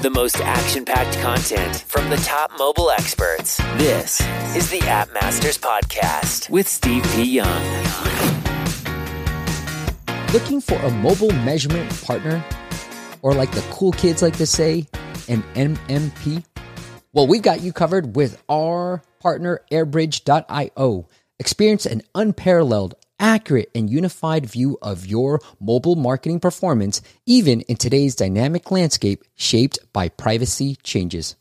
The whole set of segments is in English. The most action-packed content from the top mobile experts. This is the AppMasters Podcast with Steve P. Young. Looking for a mobile measurement partner? Or like the cool kids like to say, an MMP? Well, we've got you covered with our partner, Airbridge.io. Experience an unparalleled, accurate, and unified view of your mobile marketing performance, even in today's dynamic landscape shaped by privacy changes.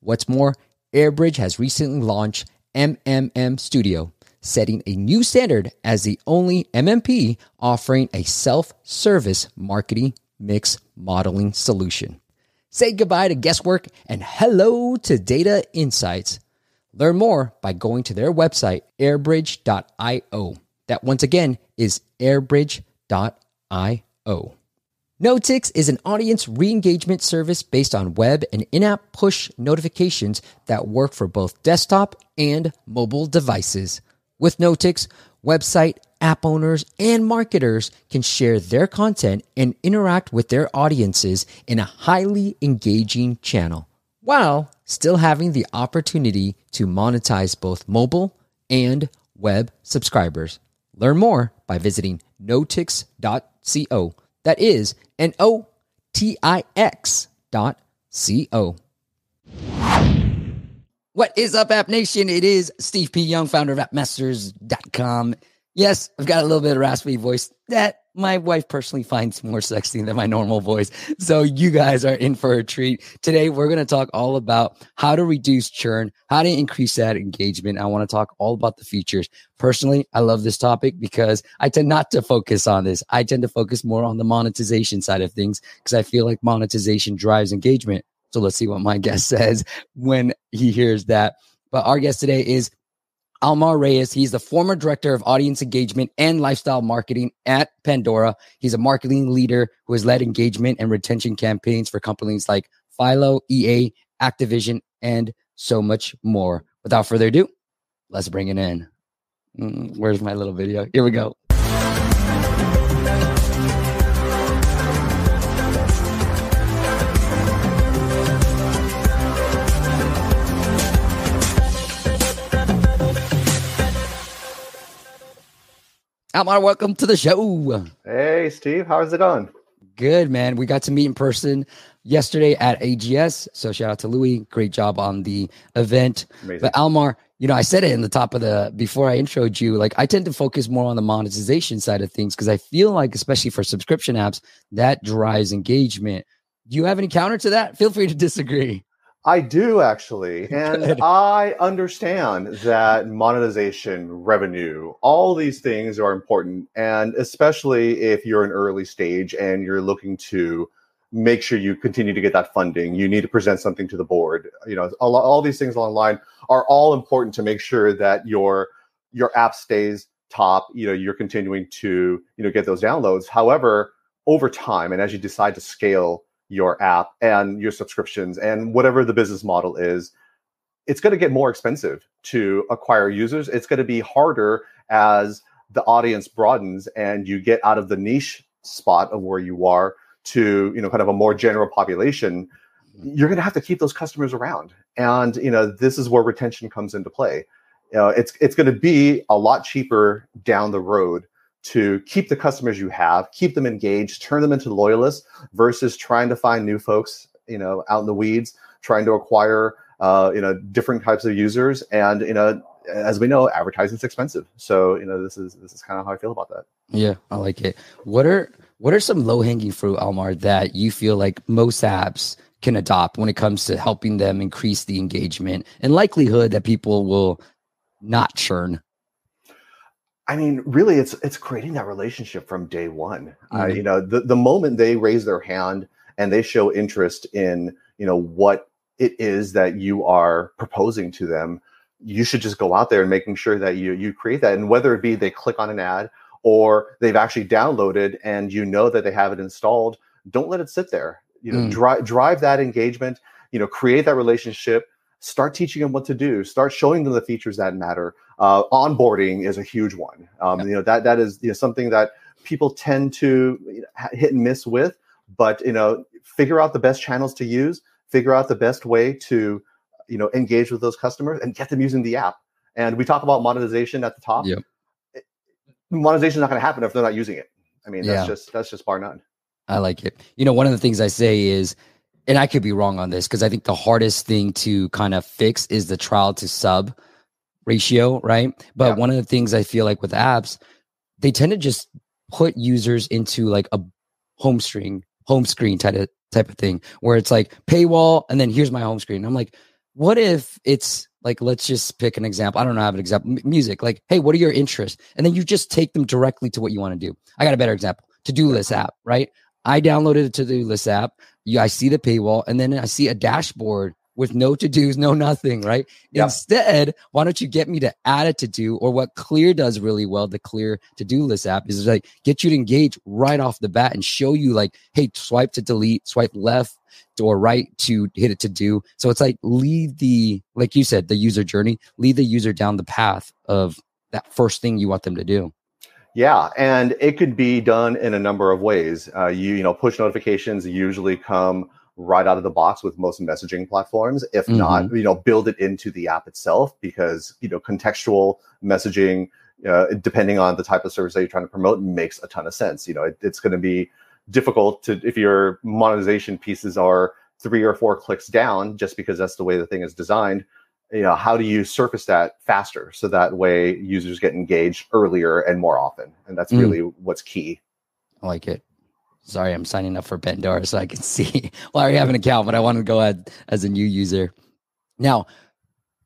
What's more, Airbridge has recently launched MMM Studio, setting a new standard as the only MMP offering a self-service marketing mix modeling solution. Say goodbye to guesswork and hello to data insights. Learn more by going to their website, airbridge.io. That once again is airbridge.io. Notix is an audience re-engagement service based on web and in-app push notifications that work for both desktop and mobile devices. With Notix, website, app owners, and marketers can share their content and interact with their audiences in a highly engaging channel, while still having the opportunity to monetize both mobile and web subscribers. Learn more by visiting notix.co. That is Notix.co. What is up, App Nation? It is Steve P. Young, founder of AppMasters.com. Yes, I've got a little bit of raspy voice that my wife personally finds more sexy than my normal voice. So you guys are in for a treat. Today, we're going to talk all about how to reduce churn, how to increase that engagement. I want to talk all about the features. Personally, I love this topic because I tend not to focus on this. I tend to focus more on the monetization side of things because I feel like monetization drives engagement. So let's see what my guest says when he hears that. But our guest today is Almar Reyes. He's the former director of audience engagement and lifestyle marketing at Pandora. He's a marketing leader who has led engagement and retention campaigns for companies like Philo, EA, Activision, and so much more. Without further ado, let's bring it in. Where's my little video? Here we go. Almar, welcome to the show. Hey, Steve. How's it going? Good, man. We got to meet in person yesterday at AGS. So shout out to Louis. Great job on the event. Amazing. But Almar, you know, I said it in the top of the, before I introed you, like I tend to focus more on the monetization side of things because I feel like, especially for subscription apps, that drives engagement. Do you have any counter to that? Feel free to disagree. I do, actually. And I understand that monetization, revenue, all these things are important. And especially if you're an early stage and you're looking to make sure you continue to get that funding, you need to present something to the board. You know, all these things along the line are all important to make sure that your app stays top. You know, you're continuing to, you know, get those downloads. However, over time, and as you decide to scale your app and your subscriptions and whatever the business model is, it's going to get more expensive to acquire users. It's going to be harder as the audience broadens and you get out of the niche spot of where you are to, you know, kind of a more general population. You're going to have to keep those customers around. And, you know, this is where retention comes into play. You know, it's going to be a lot cheaper down the road to keep the customers you have, keep them engaged, turn them into loyalists versus trying to find new folks, you know, out in the weeds, trying to acquire, you know, different types of users. And, you know, as we know, advertising is expensive. So, you know, this is kind of how I feel about that. Yeah, I like it. What are some low-hanging fruit, Almar, that you feel like most apps can adopt when it comes to helping them increase the engagement and likelihood that people will not churn? I mean, really, it's creating that relationship from day one. Mm-hmm. You know, the moment they raise their hand and they show interest in, you know, what it is that you are proposing to them, you should just go out there and making sure that you create that. And whether it be they click on an ad or they've actually downloaded and you know that they have it installed, don't let it sit there. You know, drive that engagement. You know, create that relationship. Start teaching them what to do. Start showing them the features that matter. Onboarding is a huge one. You know, that is, you know, something that people tend to, you know, hit and miss with. But, you know, figure out the best channels to use. figure out the best way to, you know, engage with those customers and get them using the app. And we talk about monetization at the top. Yep. Monetization is not going to happen if they're not using it. I mean, that's just bar none. I like it. You know, one of the things I say is, and I could be wrong on this, because I think the hardest thing to kind of fix is the trial to sub ratio, right? But one of the things I feel like with apps, they tend to just put users into like a home screen type of thing, where it's like paywall, and then here's my home screen. And I'm like, what if it's like, let's just pick an example. I don't know, I have an example. Music, like, hey, what are your interests? And then you just take them directly to what you want to do. I got a better example. To-do list app, right? I downloaded a to-do list app. I see the paywall, and then I see a dashboard with no to-dos, no nothing, right? Yeah. Instead, why don't you get me to add a to-do, or what Clear does really well, the Clear to-do list app, is like get you to engage right off the bat and show you like, hey, swipe to delete, swipe left or right to hit it to do. So it's like lead the, like you said, the user journey, lead the user down the path of that first thing you want them to do. Yeah, and it could be done in a number of ways. You know, push notifications usually come right out of the box with most messaging platforms. If not, you know, build it into the app itself, because, you know, contextual messaging, depending on the type of service that you're trying to promote, makes a ton of sense. You know, it's going to be difficult to, if your monetization pieces are 3 or 4 clicks down, just because that's the way the thing is designed. You know, how do you surface that faster so that way users get engaged earlier and more often? And that's really what's key. I like it. Sorry, I'm signing up for Pandora so I can see. Well, I already have an account, but I want to go ahead as a new user. Now,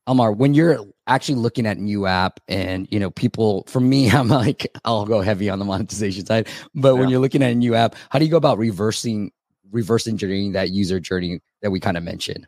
Almar, when you're actually looking at new app and, you know, people, for me, I'm like, I'll go heavy on the monetization side. But when you're looking at a new app, how do you go about reverse engineering that user journey that we kind of mentioned?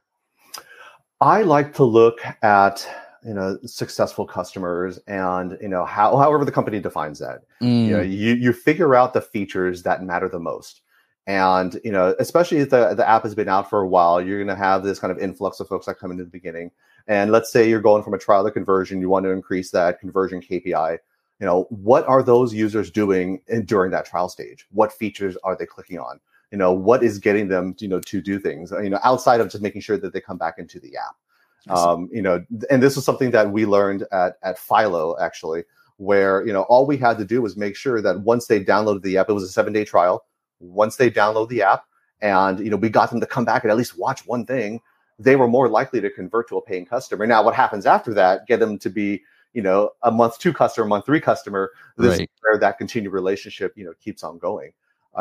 I like to look at, you know, successful customers and, you know, however the company defines that. You know, you figure out the features that matter the most. And, you know, especially if the app has been out for a while, you're going to have this kind of influx of folks that come into the beginning. And let's say you're going from a trial to conversion, you want to increase that conversion KPI. You know, what are those users doing during that trial stage? What features are they clicking on? You know, what is getting them, you know, to do things, you know, outside of just making sure that they come back into the app. You know, and this was something that we learned at Philo, actually, where, you know, all we had to do was make sure that once they downloaded the app, it was a 7-day trial. Once they download the app and, you know, we got them to come back and at least watch one thing, they were more likely to convert to a paying customer. Now, what happens after that, get them to be, you know, a month 2 customer, month 3 customer. This is where that continued relationship, you know, keeps on going.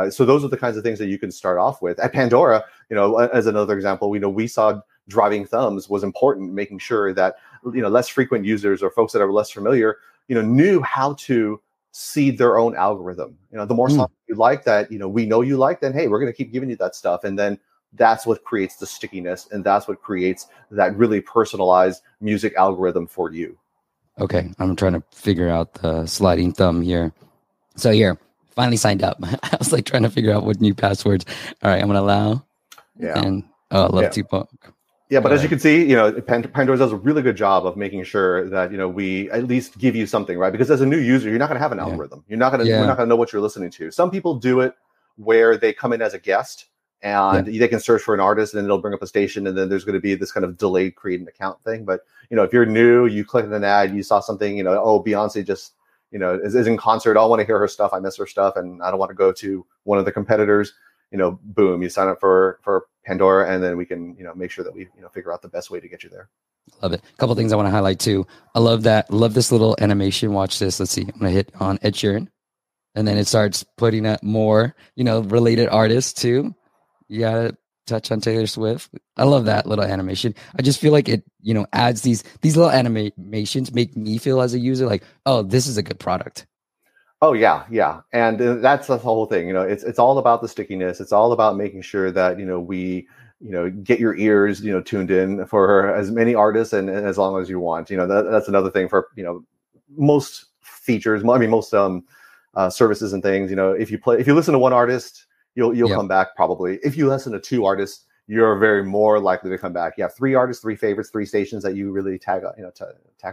So those are the kinds of things that you can start off with. At Pandora, you know, as another example, we know we saw driving thumbs was important, making sure that, you know, less frequent users or folks that are less familiar, you know, knew how to seed their own algorithm. You know, the more stuff you like that, you know, we know you like, then, hey, we're going to keep giving you that stuff. And then that's what creates the stickiness. And that's what creates that really personalized music algorithm for you. Okay. I'm trying to figure out the sliding thumb here. So here. Finally signed up. I was like trying to figure out what new passwords. All right, I'm going to allow. Yeah. And I love Tupac. Yeah, but as you can see, you know, Pandora does a really good job of making sure that, you know, we at least give you something, right? Because as a new user, you're not going to have an algorithm. You're not going to we're not going to know what you're listening to. Some people do it where they come in as a guest and they can search for an artist and then it'll bring up a station and then there's going to be this kind of delayed create an account thing. But, you know, if you're new, you clicked an ad, you saw something, you know, oh, Beyonce just, you know, is in concert. I want to hear her stuff. I miss her stuff. And I don't want to go to one of the competitors, you know, boom, you sign up for Pandora. And then we can, you know, make sure that we, you know, figure out the best way to get you there. Love it. A couple of things I want to highlight too. I love that. Love this little animation. Watch this. Let's see. I'm going to hit on Ed Sheeran. And then it starts putting up more, you know, related artists too. You got to touch on Taylor Swift. I love that little animation. I just feel like it, you know, adds these little animations make me feel as a user like, oh, this is a good product. Oh yeah. Yeah. And that's the whole thing. You know, it's all about the stickiness. It's all about making sure that, you know, we, you know, get your ears, you know, tuned in for as many artists and as long as you want, you know, that's another thing for, you know, most features, I mean, most services and things, you know, if you listen to one artist, you'll come back probably. If you listen to 2 artists, you're very more likely to come back. You have 3 artists, 3 favorites, 3 stations that you really tack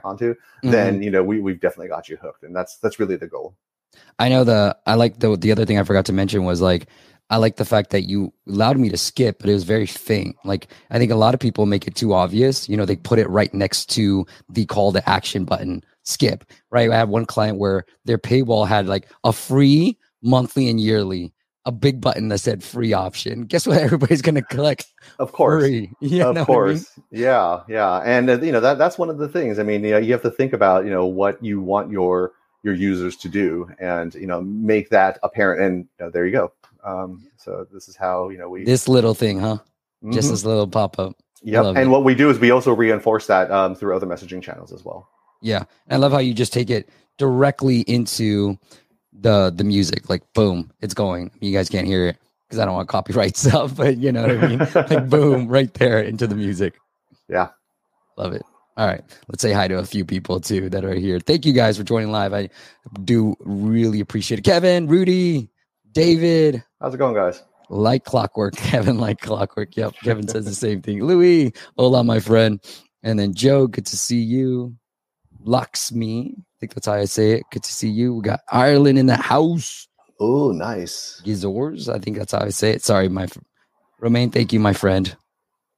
onto. Then, you know, we've definitely got you hooked, and that's really the goal. I know I like the other thing I forgot to mention was like I like the fact that you allowed me to skip, but it was very faint. Like, I think a lot of people make it too obvious. You know, they put it right next to the call to action button, skip, right? I had one client where their paywall had like a free monthly and yearly, a big button that said free option. Guess what? Everybody's going to click. Of course. Free. You of course. I mean? Yeah. Yeah. And you know, that's one of the things. I mean, you know, you have to think about, you know, what you want your users to do and, you know, make that apparent. And you know, there you go. So this is how, you know, this little thing, huh? Mm-hmm. Just this little pop-up. Yep. And what we do is we also reinforce that through other messaging channels as well. Yeah. And I love how you just take it directly into the music, like boom, it's going. You guys can't hear it because I don't want copyright stuff, but you know what I mean? Like boom, right there into the music. Yeah. Love it. All right. Let's say hi to a few people too that are here. Thank you guys for joining live. I do really appreciate it. Kevin, Rudy, David. How's it going, guys? Like clockwork, Kevin, like clockwork. Yep. Kevin says the same thing. Louis, hola, my friend. And then Joe, good to see you. Lakshmi, I think that's how I say it. Good to see you. We got Ireland in the house. Oh, nice. Gizors, I think that's how I say it. Sorry, my Romain, thank you, my friend.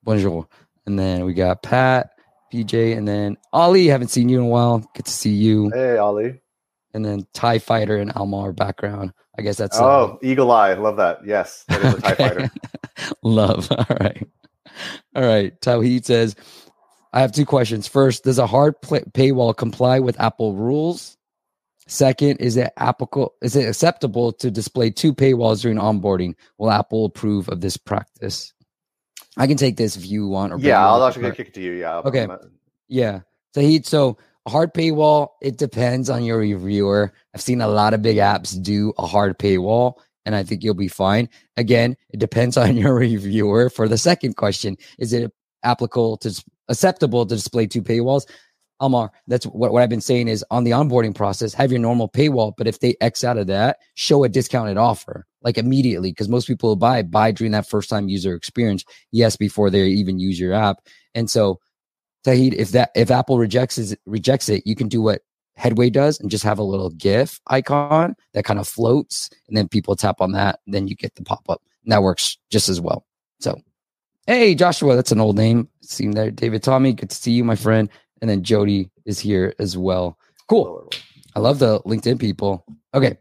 Bonjour. And then we got Pat, PJ, and then Ollie. Haven't seen you in a while. Good to see you. Hey, Ollie. And then TIE Fighter and Almar background. I guess that's Eagle Eye. Love that. Yes, that is a TIE Fighter. Love. All right. All right. Tawheed says, I have two questions. First, does a hard paywall comply with Apple rules? Second, is it acceptable to display two paywalls during onboarding? Will Apple approve of this practice? I can take this if you want. Or yeah, I'll actually kick it to you. Yeah. Okay. Yeah. So a hard paywall, it depends on your reviewer. I've seen a lot of big apps do a hard paywall, and I think you'll be fine. Again, it depends on your reviewer. For the second question, is it acceptable to display two paywalls? Almar, that's what I've been saying is on the onboarding process, have your normal paywall, but if they X out of that, show a discounted offer, like immediately, because most people who buy during that first time user experience, yes, before they even use your app. And so, Tahid, if Apple rejects it, you can do what Headway does and just have a little GIF icon that kind of floats, and then people tap on that, and then you get the pop-up. And that works just as well. So, hey, Joshua, that's an old name. Seen there. David, Tommy, good to see you, my friend. And then Jody is here as well. Cool. I love the LinkedIn people. Okay.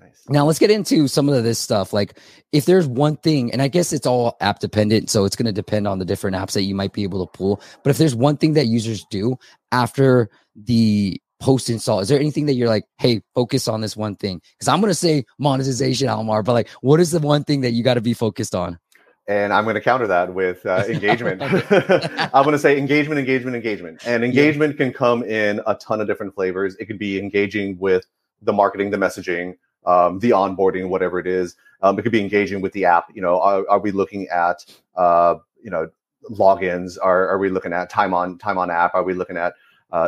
Nice. Now let's get into some of this stuff. Like if there's one thing, and I guess it's all app dependent, so it's going to depend on the different apps that you might be able to pull. But if there's one thing that users do after the post install, is there anything that you're like, hey, focus on this one thing? Because I'm going to say monetization, Almar, but like, what is the one thing that you got to be focused on? And I'm going to counter that with engagement. I'm going to say engagement. And engagement can come in a ton of different flavors. It could be engaging with the marketing, the messaging, the onboarding, whatever it is. It could be engaging with the app. You know, are we looking at, you know, logins? Are we looking at time on app? Are we looking at,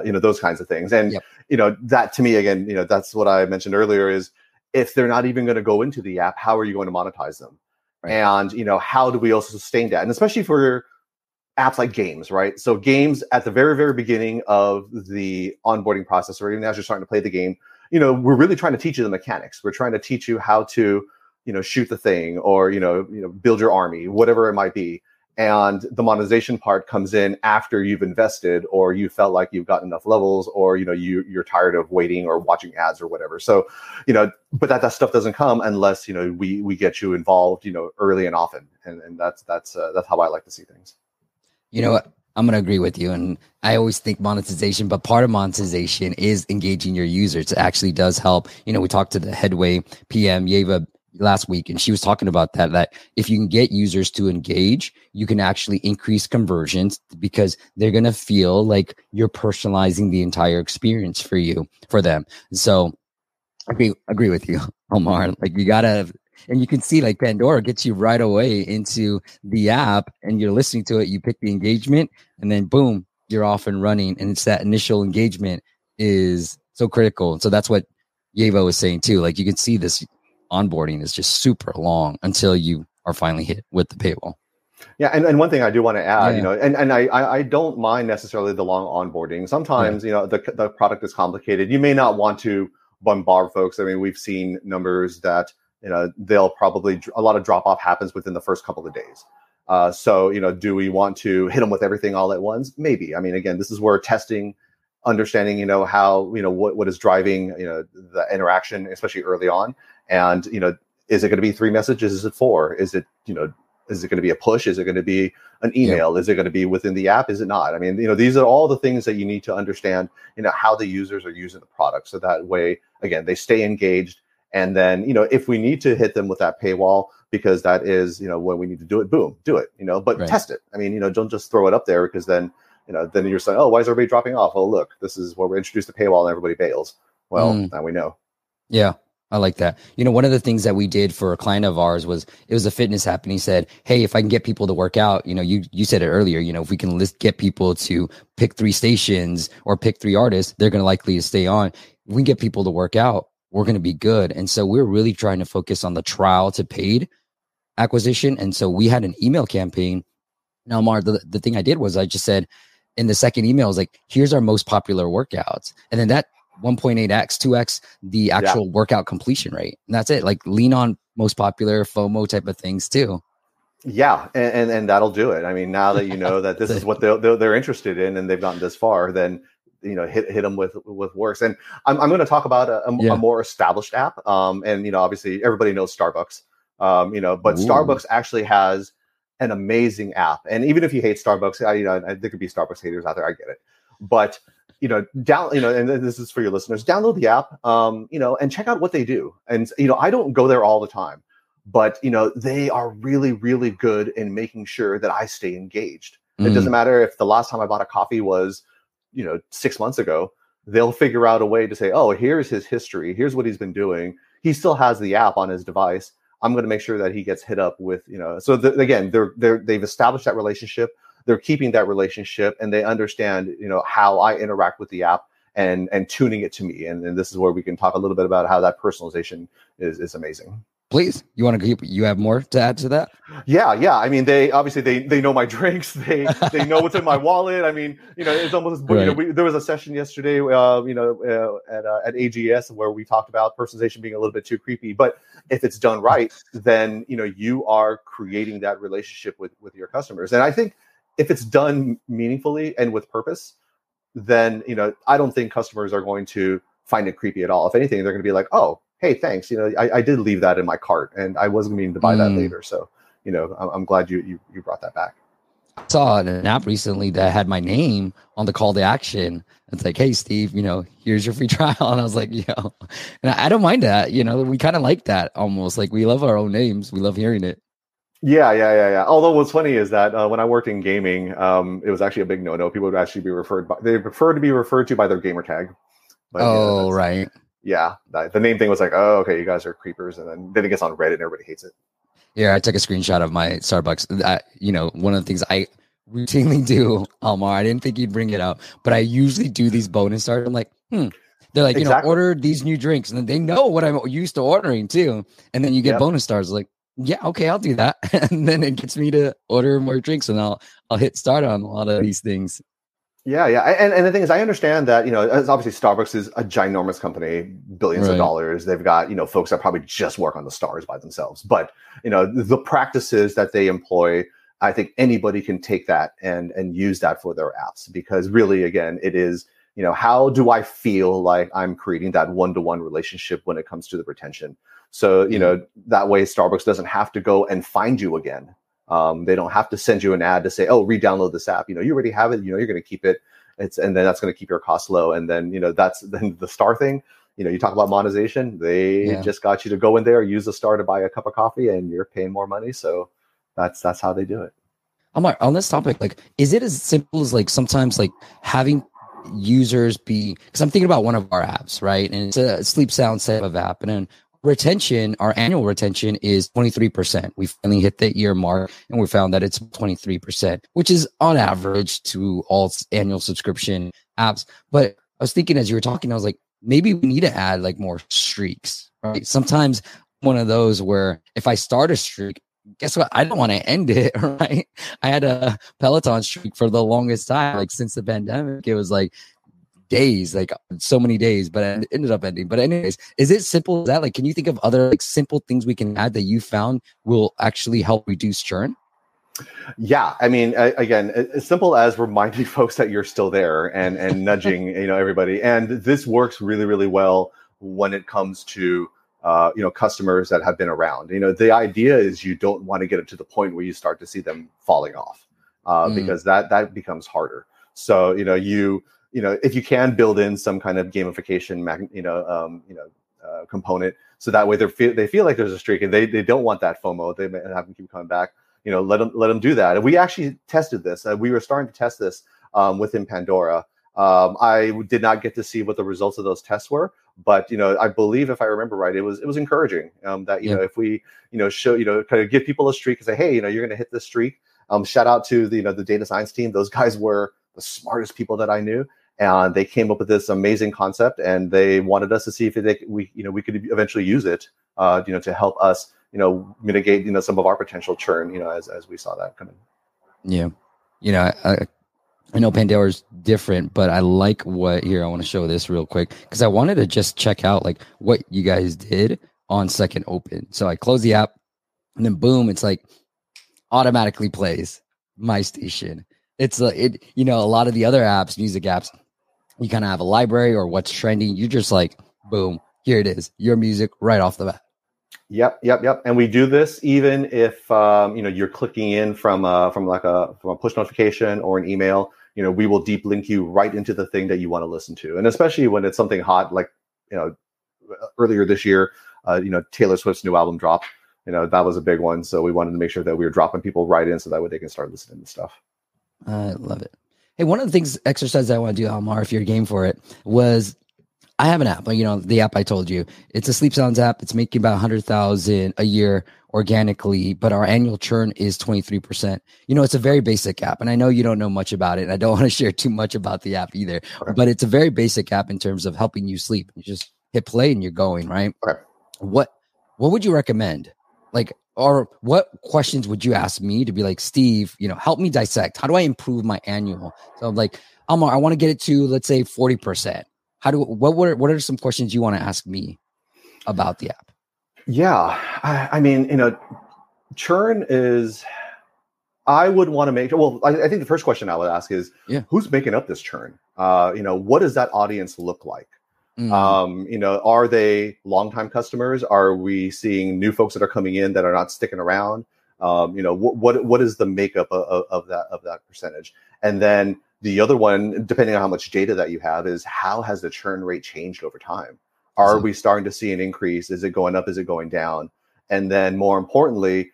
you know, those kinds of things? And, you know, that to me, again, you know, that's what I mentioned earlier is if they're not even going to go into the app, how are you going to monetize them? Right. And, you know, how do we also sustain that? And especially for apps like games, right? So games at the very, very beginning of the onboarding process, or even as you're starting to play the game, you know, we're really trying to teach you the mechanics. We're trying to teach you how to, you know, shoot the thing or, you know, build your army, whatever it might be. And the monetization part comes in after you've invested or you felt like you've gotten enough levels or, you know, you're tired of waiting or watching ads or whatever. So, you know, but that stuff doesn't come unless, you know, we get you involved, you know, early and often. And that's how I like to see things. You know what? I'm going to agree with you. And I always think monetization, but part of monetization is engaging your users. It actually does help. You know, we talked to the Headway PM, Yeva, last week, and she was talking about that if you can get users to engage, you can actually increase conversions because they're going to feel like you're personalizing the entire experience for them. So I agree with you, Omar. Like you and you can see like Pandora gets you right away into the app and you're listening to it. You pick the engagement and then boom, you're off and running. And it's that initial engagement is so critical. So that's what Yeva was saying too. Like you can see this onboarding is just super long until you are finally hit with the paywall. Yeah. And one thing I do want to add, you know, and I don't mind necessarily the long onboarding. Sometimes, you know, the product is complicated. You may not want to bombard folks. I mean, we've seen numbers that, you know, they'll probably, a lot of drop off happens within the first couple of days. So, you know, do we want to hit them with everything all at once? Maybe. I mean, again, this is where testing, understanding, you know, how, you know, what is driving, you know, the interaction, especially early on. And, you know, is it going to be 3 messages? Is it 4? Is it, you know, is it going to be a push? Is it going to be an email? Yeah. Is it going to be within the app? Is it not? I mean, you know, these are all the things that you need to understand, you know, how the users are using the product. So that way, again, they stay engaged. And then, you know, if we need to hit them with that paywall, because that is, you know, when we need to do it, boom, do it, you know, but test it. I mean, you know, don't just throw it up there, because then, you know, then you're saying, oh, why is everybody dropping off? Oh, look, this is where we introduced the paywall and everybody bails. Well, now we know. Yeah. I like that. You know, one of the things that we did for a client of ours was, it was a fitness app, and he said, hey, if I can get people to work out, you know, you said it earlier, you know, if we can get people to pick 3 stations or pick 3 artists, they're going to likely to stay on. If we can get people to work out, we're going to be good. And so we're really trying to focus on the trial to paid acquisition. And so we had an email campaign. Now, Mar, the thing I did was I just said in the second email, I was like, here's our most popular workouts. And then that 1.8x, 2x, the actual workout completion rate. And that's it. Like, lean on most popular, FOMO type of things too. Yeah. And that'll do it. I mean, now that you know that this is what they're interested in and they've gotten this far, then, you know, hit them with works. And I'm going to talk about a more established app. And, you know, obviously everybody knows Starbucks, you know, but Starbucks actually has an amazing app. And even if you hate Starbucks, you know, there could be Starbucks haters out there. I get it. But, you know, down, you know, and this is for your listeners, download the app, you know, and check out what they do. And, you know, I don't go there all the time, but, you know, they are really, really good in making sure that I stay engaged. It doesn't matter if the last time I bought a coffee was, you know, 6 months ago. They'll figure out a way to say, oh, here's his history. Here's what he's been doing. He still has the app on his device. I'm going to make sure that he gets hit up with, you know, so again, they've established that relationship. They're keeping that relationship, and they understand, you know, how I interact with the app and tuning it to me. And this is where we can talk a little bit about how that personalization is amazing. Please, you want to keep? You have more to add to that? Yeah. I mean, they obviously they know my drinks. They know what's in my wallet. I mean, you know, it's almost you know, there was a session yesterday, you know, at AGS where we talked about personalization being a little bit too creepy. But if it's done right, then you know you are creating that relationship with your customers. And I think if it's done meaningfully and with purpose, then you know I don't think customers are going to find it creepy at all. If anything, they're going to be like, oh, hey, thanks. You know, I did leave that in my cart, and I wasn't meaning to buy that later. So, you know, I'm glad you brought that back. I saw an app recently that had my name on the call to action. It's like, hey, Steve, you know, here's your free trial. And I was like, yo, and I don't mind that. You know, we kind of like that almost. Like, we love our own names. We love hearing it. Yeah. Although what's funny is that when I worked in gaming, it was actually a big no-no. People would actually be they prefer to be referred to by their gamer tag. But, oh, you know, right. Yeah, the name thing was like, oh, okay, you guys are creepers. And then it gets on Reddit and everybody hates it. Yeah, I took a screenshot of my Starbucks. You know, one of the things I routinely do, Almar, I didn't think you'd bring it up, but I usually do these bonus stars. I'm like, They're like, you know, order these new drinks. And then they know what I'm used to ordering too. And then you get bonus stars. Like, yeah, okay, I'll do that. And then it gets me to order more drinks, and I'll hit start on a lot of these things. Yeah. And the thing is, I understand that, you know, obviously Starbucks is a ginormous company, billions of dollars. They've got, you know, folks that probably just work on the stars by themselves. But, you know, the practices that they employ, I think anybody can take that and use that for their apps. Because really, again, it is, you know, how do I feel like I'm creating that one-to-one relationship when it comes to the retention? So, you know, that way Starbucks doesn't have to go and find you again. They don't have to send you an ad to say, oh, re-download this app. You know, you already have it. You know, you're going to keep it. And then that's going to keep your costs low. And then, you know, that's then the star thing. You know, you talk about monetization. They just got you to go in there, use the star to buy a cup of coffee, and you're paying more money. So that's how they do it. I'm like, on this topic, like, is it as simple as like sometimes like having users be, because I'm thinking about one of our apps, right? And it's a sleep sound type of app. And then retention, our annual retention is 23%. We finally hit the year mark, and we found that it's 23%, which is on average to all annual subscription apps. But I was thinking as you were talking, I was like, maybe we need to add like more streaks, right? Sometimes one of those where if I start a streak, guess what? I don't want to end it, right? I had a Peloton streak for the longest time, like since the pandemic. It was like, days, like so many days, but it ended up ending. But anyways, is it simple as that? Like, can you think of other like simple things we can add that you found will actually help reduce churn? Yeah, I mean, again, as simple as reminding folks that you're still there and nudging, you know, everybody. And this works really, really well when it comes to, you know, customers that have been around. You know, the idea is you don't want to get it to the point where you start to see them falling off because that becomes harder. So, you know, you know, if you can build in some kind of gamification, component, so that way they feel like there's a streak and they don't want that FOMO. They have them keep coming back. You know, let them do that. And we actually tested this. We were starting to test this within Pandora. I did not get to see what the results of those tests were, but you know, I believe if I remember right, it was encouraging that you know, if we show kind of give people a streak and say, hey, you know, you're going to hit this streak. Shout out to the data science team. Those guys were the smartest people that I knew, and they came up with this amazing concept, and they wanted us to see if we could eventually use it to help us mitigate some of our potential churn as we saw that coming. Yeah, I know Pandora's different, but I like what here. I want to show this real quick because I wanted to just check out like what you guys did on second open. So I close the app, and then boom, it's like automatically plays my station. It's like a lot of the other apps, music apps, you kind of have a library or what's trending. You're just like boom, here it is, your music right off the bat. Yep. And we do this even if you're clicking in from a push notification or an email. You know, we will deep link you right into the thing that you want to listen to, and especially when it's something hot, like earlier this year, Taylor Swift's new album drop. You know, that was a big one, so we wanted to make sure that we were dropping people right in, so that way they can start listening to stuff. I love it. Hey, one of the things exercise I want to do, Almar, if you're game for it, was. I have an app, the app I told you. It's a sleep sounds app. It's making about 100,000 a year organically, but our annual churn is 23%. You know, it's a very basic app, and I know you don't know much about it, and I don't want to share too much about the app either, okay. But it's a very basic app in terms of helping you sleep. You just hit play and you're going, right? Okay. What would you recommend? Like, or what questions would you ask me to be like, Steve, help me dissect. How do I improve my annual? So I'm like, Almar, I want to get it to, let's say 40%. What are some questions you want to ask me about the app? Yeah. I mean, churn is, I would want to make, well, I think the first question I would ask is who's making up this churn? What does that audience look like? Mm-hmm. Are they longtime customers? Are we seeing new folks that are coming in that are not sticking around? What is the makeup of that percentage? And then, the other one, depending on how much data that you have, is how has the churn rate changed over time? Are we starting to see an increase? Is it going up? Is it going down? And then more importantly,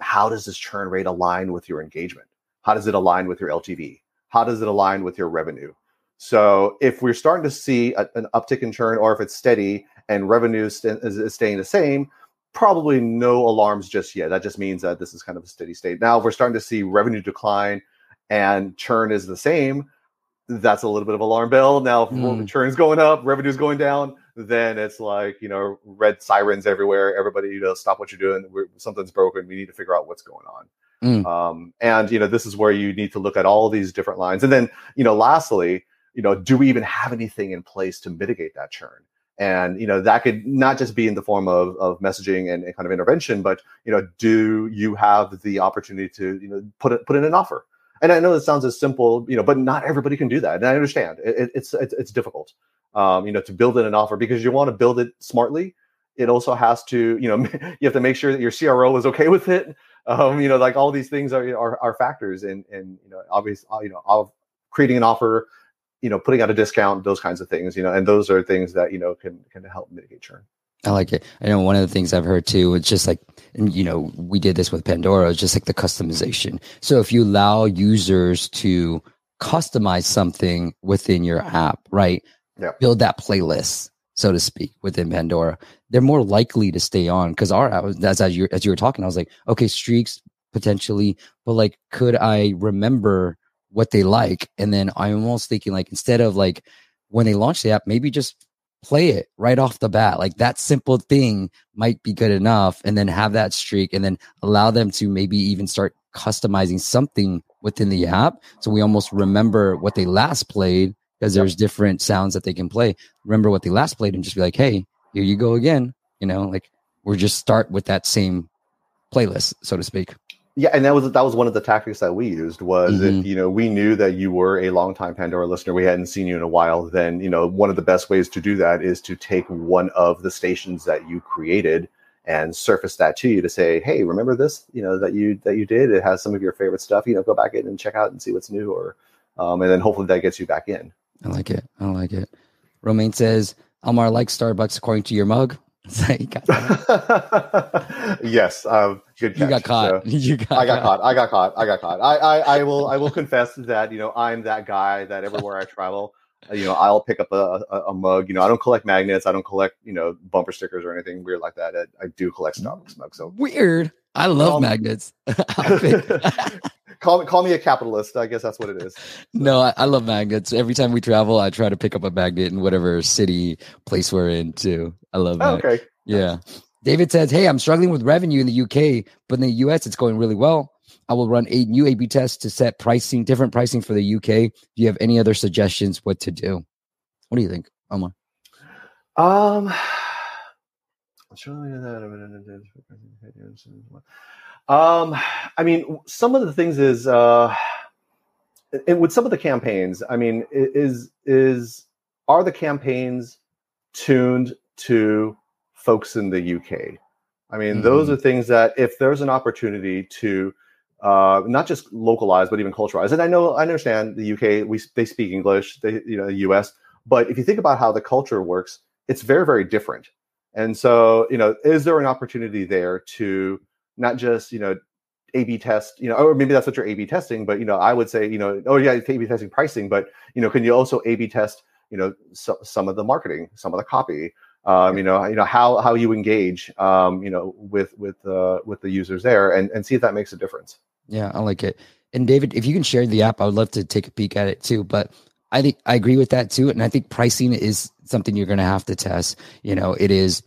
how does this churn rate align with your engagement? How does it align with your LTV? How does it align with your revenue? So if we're starting to see an uptick in churn, or if it's steady and revenue is staying the same, probably no alarms just yet. That just means that this is kind of a steady state. Now, if we're starting to see revenue decline, and churn is the same, that's a little bit of alarm bell. Now, if churn's going up, revenue's going down, then it's like, red sirens everywhere. Everybody, stop what you're doing. Something's broken. We need to figure out what's going on. This is where you need to look at all these different lines. And then, lastly, do we even have anything in place to mitigate that churn? And, that could not just be in the form of messaging and kind of intervention, but, do you have the opportunity to, put in an offer? And I know that sounds as simple, but not everybody can do that. And I understand it's difficult, to build in an offer because you want to build it smartly. It also has to, you have to make sure that your CRO is okay with it. Like all these things are factors in obviously, of creating an offer, putting out a discount, those kinds of things, and those are things that, can help mitigate churn. I like it. I know one of the things I've heard too, it's just like, we did this with Pandora, it's just like the customization. So if you allow users to customize something within your app, right? Yeah. Build that playlist, so to speak, within Pandora, they're more likely to stay on. Cause as you were talking, I was like, okay, streaks potentially, but like, could I remember what they like? And then I'm almost thinking like, instead of like when they launch the app, maybe just play it right off the bat. Like that simple thing might be good enough, and then have that streak, and then allow them to maybe even start customizing something within the app. So we almost remember what they last played because there's different sounds that they can play. Remember what they last played and just be like, hey, here you go again. You know, like we're just start with that same playlist, so to speak. Yeah, and that was one of the tactics that we used was if, you know, we knew that you were a longtime Pandora listener, we hadn't seen you in a while, then, you know, one of the best ways to do that is to take one of the stations that you created and surface that to you to say, hey, remember this, you know, that you did? It has some of your favorite stuff, you know, go back in and check out and see what's new, or and then hopefully that gets you back in. I like it. Romain says, Almar likes Starbucks according to your mug. Yes, good catch. I got caught. I will confess that, you know, I'm that guy that everywhere I travel, you know, I'll pick up a mug. You know, I don't collect magnets, I don't collect, you know, bumper stickers or anything weird like that. I do collect Starbucks mugs. So weird. I love magnets. Call me a capitalist. I guess that's what it is. No, I love magnets. Every time we travel, I try to pick up a magnet in whatever city, place we're in too. I love that. Okay. Yeah. David says, hey, I'm struggling with revenue in the UK, but in the US, it's going really well. I will run 8 new A/B tests to set pricing, different pricing for the UK. Do you have any other suggestions what to do? What do you think, Almar? I mean, some of the things is with some of the campaigns, I mean, are the campaigns tuned to folks in the UK? I mean, those are things that if there's an opportunity to not just localize, but even culturalize. And I understand the UK, they speak English, the US. But if you think about how the culture works, it's very, very different. And so, you know, is there an opportunity there to not just, you know, A/B test, you know, or maybe that's what you're A/B testing, but, you know, I would say, you know, oh yeah, it's A/B testing pricing, but, you know, can you also A/B test, you know, some of the marketing, some of the copy, you know, how you engage, you know, with the users there and see if that makes a difference. Yeah, I like it. And David, if you can share the app, I would love to take a peek at it too, but I think I agree with that too. And I think pricing is something you're going to have to test. You know, it is,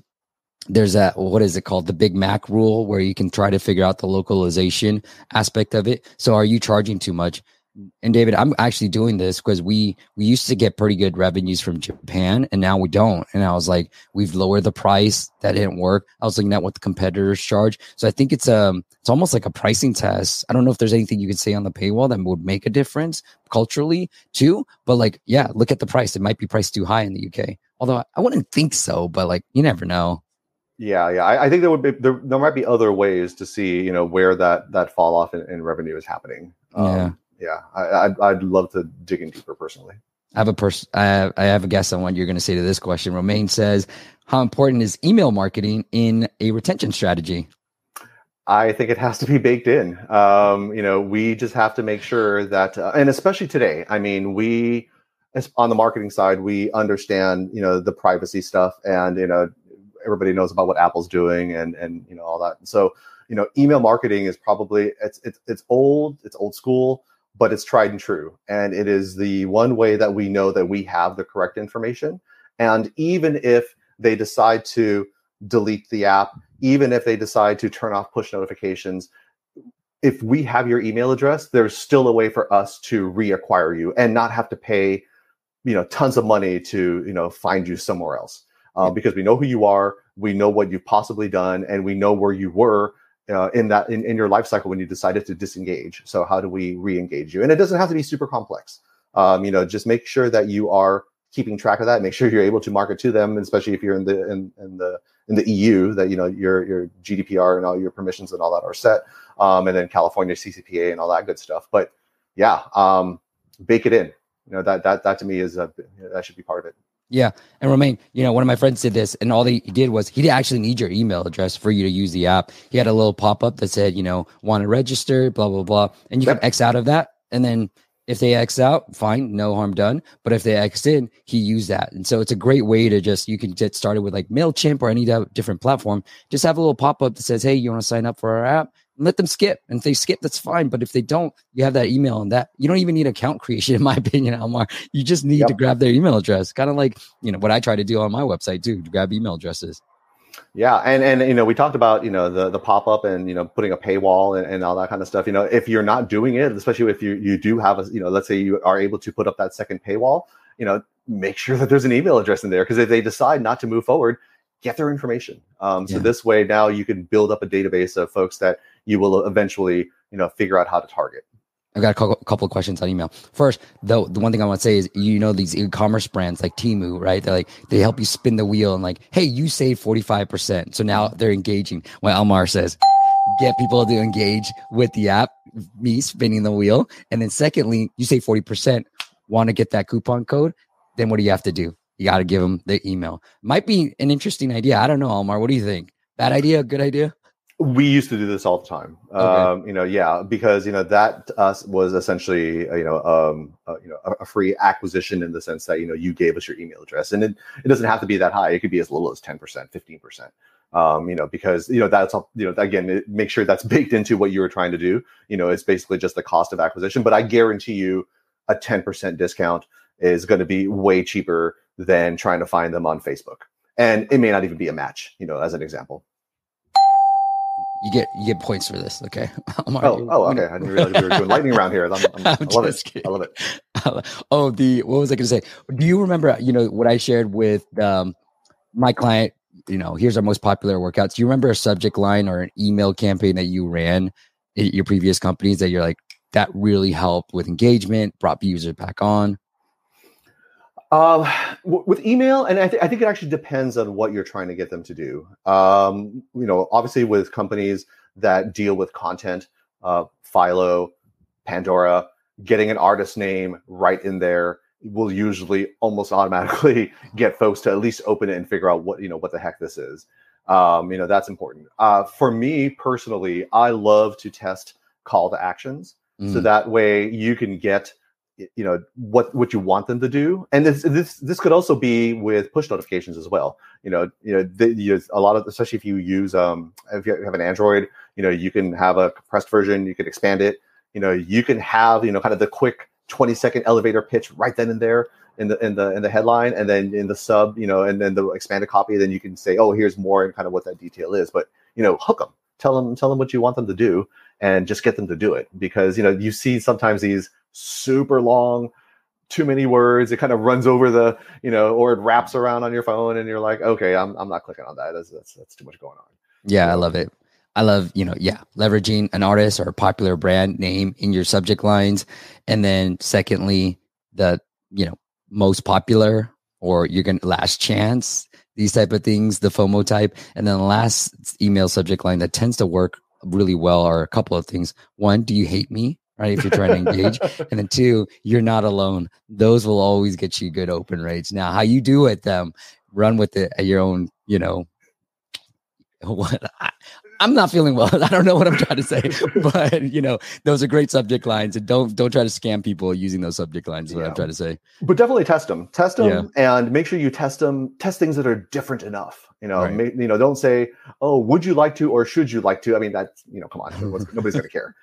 there's that, what is it called? The Big Mac rule, where you can try to figure out the localization aspect of it. So are you charging too much? And David, I'm actually doing this because we used to get pretty good revenues from Japan and now we don't. And I was like, we've lowered the price. That didn't work. I was looking at what the competitors charge. So I think it's almost like a pricing test. I don't know if there's anything you could say on the paywall that would make a difference culturally too, but like, yeah, look at the price. It might be priced too high in the UK. Although I wouldn't think so, but like, you never know. Yeah. I think there might be other ways to see, you know, where that fall off in revenue is happening. Yeah, I'd love to dig in deeper personally. I have a guess on what you're going to say to this question. Romain says, how important is email marketing in a retention strategy? I think it has to be baked in. You know, we just have to make sure that, and especially today, I mean, on the marketing side, we understand, you know, the privacy stuff and, you know, everybody knows about what Apple's doing and, you know, all that. So, you know, email marketing is probably, it's old school. But it's tried and true. And it is the one way that we know that we have the correct information. And even if they decide to delete the app, even if they decide to turn off push notifications, if we have your email address, there's still a way for us to reacquire you and not have to pay, you know, tons of money to, you know, find you somewhere else. Because we know who you are, we know what you've possibly done, and we know where you were in your life cycle when you decided to disengage. So how do we re-engage you? And it doesn't have to be super complex. You know, just make sure that you are keeping track of that. Make sure you're able to market to them, especially if you're in the EU, that, you know, your GDPR and all your permissions and all that are set. And then California CCPA and all that good stuff. But yeah, bake it in. You know, that to me is that should be part of it. Yeah. And Romain, you know, one of my friends did this and all he did was he didn't actually need your email address for you to use the app. He had a little pop-up that said, you know, want to register, blah, blah, blah. And you can X out of that. And then if they X out, fine, no harm done. But if they X in, he used that. And so it's a great way to just, you can get started with like MailChimp or any different platform. Just have a little pop-up that says, hey, you want to sign up for our app? And let them skip. And if they skip, that's fine. But if they don't, you have that email and that. You don't even need account creation, in my opinion, Almar. You just need to grab their email address. Kind of like, you know, what I try to do on my website too, to grab email addresses. Yeah. And you know, we talked about, you know, the pop-up and, you know, putting a paywall and all that kind of stuff. You know, if you're not doing it, especially if you do have a, you know, let's say you are able to put up that second paywall, you know, make sure that there's an email address in there, because if they decide not to move forward, get their information. So this way now you can build up a database of folks that you will eventually, you know, figure out how to target. I've got a couple of questions on email. First, though, the one thing I want to say is, you know, these e-commerce brands like Temu, right? They're like, they help you spin the wheel and like, hey, you saved 45%. So now they're engaging. Well, Almar says, get people to engage with the app, me spinning the wheel. And then secondly, you save 40%, want to get that coupon code? Then what do you have to do? You got to give them the email. Might be an interesting idea. I don't know, Almar. What do you think? Bad idea? Good idea? We used to do this all the time. Okay. Because, you know, that to us was essentially, a free acquisition in the sense that, you know, you gave us your email address, and it doesn't have to be that high. It could be as little as 10%, 15%. Because make sure that's baked into what you were trying to do. You know, it's basically just the cost of acquisition, but I guarantee you a 10% discount is going to be way cheaper than trying to find them on Facebook. And it may not even be a match, you know, as an example. You get points for this, okay? Almar, okay. I didn't realize we were doing lightning round here. I love it. I love it. What was I going to say? Do you remember, you know, what I shared with my client? You know, here's our most popular workouts. Do you remember a subject line or an email campaign that you ran at your previous companies that you're like, that really helped with engagement, brought users back on? With email, and I think it actually depends on what you're trying to get them to do. Obviously with companies that deal with content, Philo, Pandora, getting an artist name right in there will usually almost automatically get folks to at least open it and figure out what the heck this is. That's important. For me personally, I love to test call to actions. So that way you can get what you want them to do, and this could also be with push notifications as well. A lot of, especially if you use if you have an Android, you can have a compressed version, you can expand it, you can have kind of the quick 20-second elevator pitch right then and there in the headline, and then in the sub, and then the expanded copy. Then you can say, oh, here's more and kind of what that detail is, but hook them, tell them what you want them to do, and just get them to do it, because you see sometimes these super long, too many words. It kind of runs over the, or it wraps around on your phone, and you're like, okay, I'm not clicking on that. That's too much going on. Yeah, I love it. I love, leveraging an artist or a popular brand name in your subject lines. And then secondly, the, most popular, or you're going to last chance, these type of things, the FOMO type. And then the last email subject line that tends to work really well are a couple of things. One, do you hate me? Right, if you're trying to engage. And then two, you're not alone. Those will always get you good open rates. Now, how you do with them, run with it at your own, I'm not feeling well. I don't know what I'm trying to say, but those are great subject lines, and don't try to scam people using those subject lines is what I'm trying to say. But definitely test them and make sure you test things that are different enough. Right. Don't say, oh, would you like to, or should you like to? I mean, that's, come on, nobody's going to care.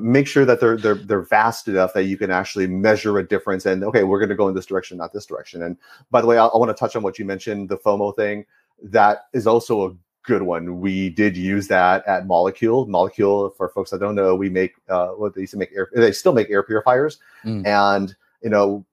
Make sure that they're vast enough that you can actually measure a difference. And okay, we're going to go in this direction, not this direction. And by the way, I want to touch on what you mentioned, the FOMO thing. That is also a good one. We did use that at Molecule. Molecule, for folks that don't know, we make they still make air purifiers. And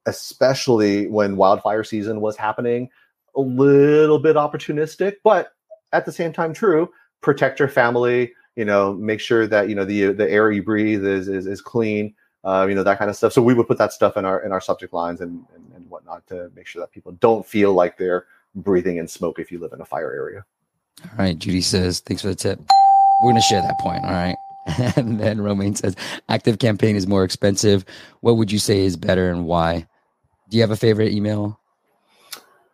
especially when wildfire season was happening, a little bit opportunistic, but at the same time, true. Protect your family. Make sure that the air you breathe is clean, that kind of stuff. So we would put that stuff in our subject lines and whatnot to make sure that people don't feel like they're breathing in smoke if you live in a fire area. All right, Judy says, thanks for the tip. We're going to share that point. All right. And then Romaine says, active campaign is more expensive. What would you say is better and why? Do you have a favorite email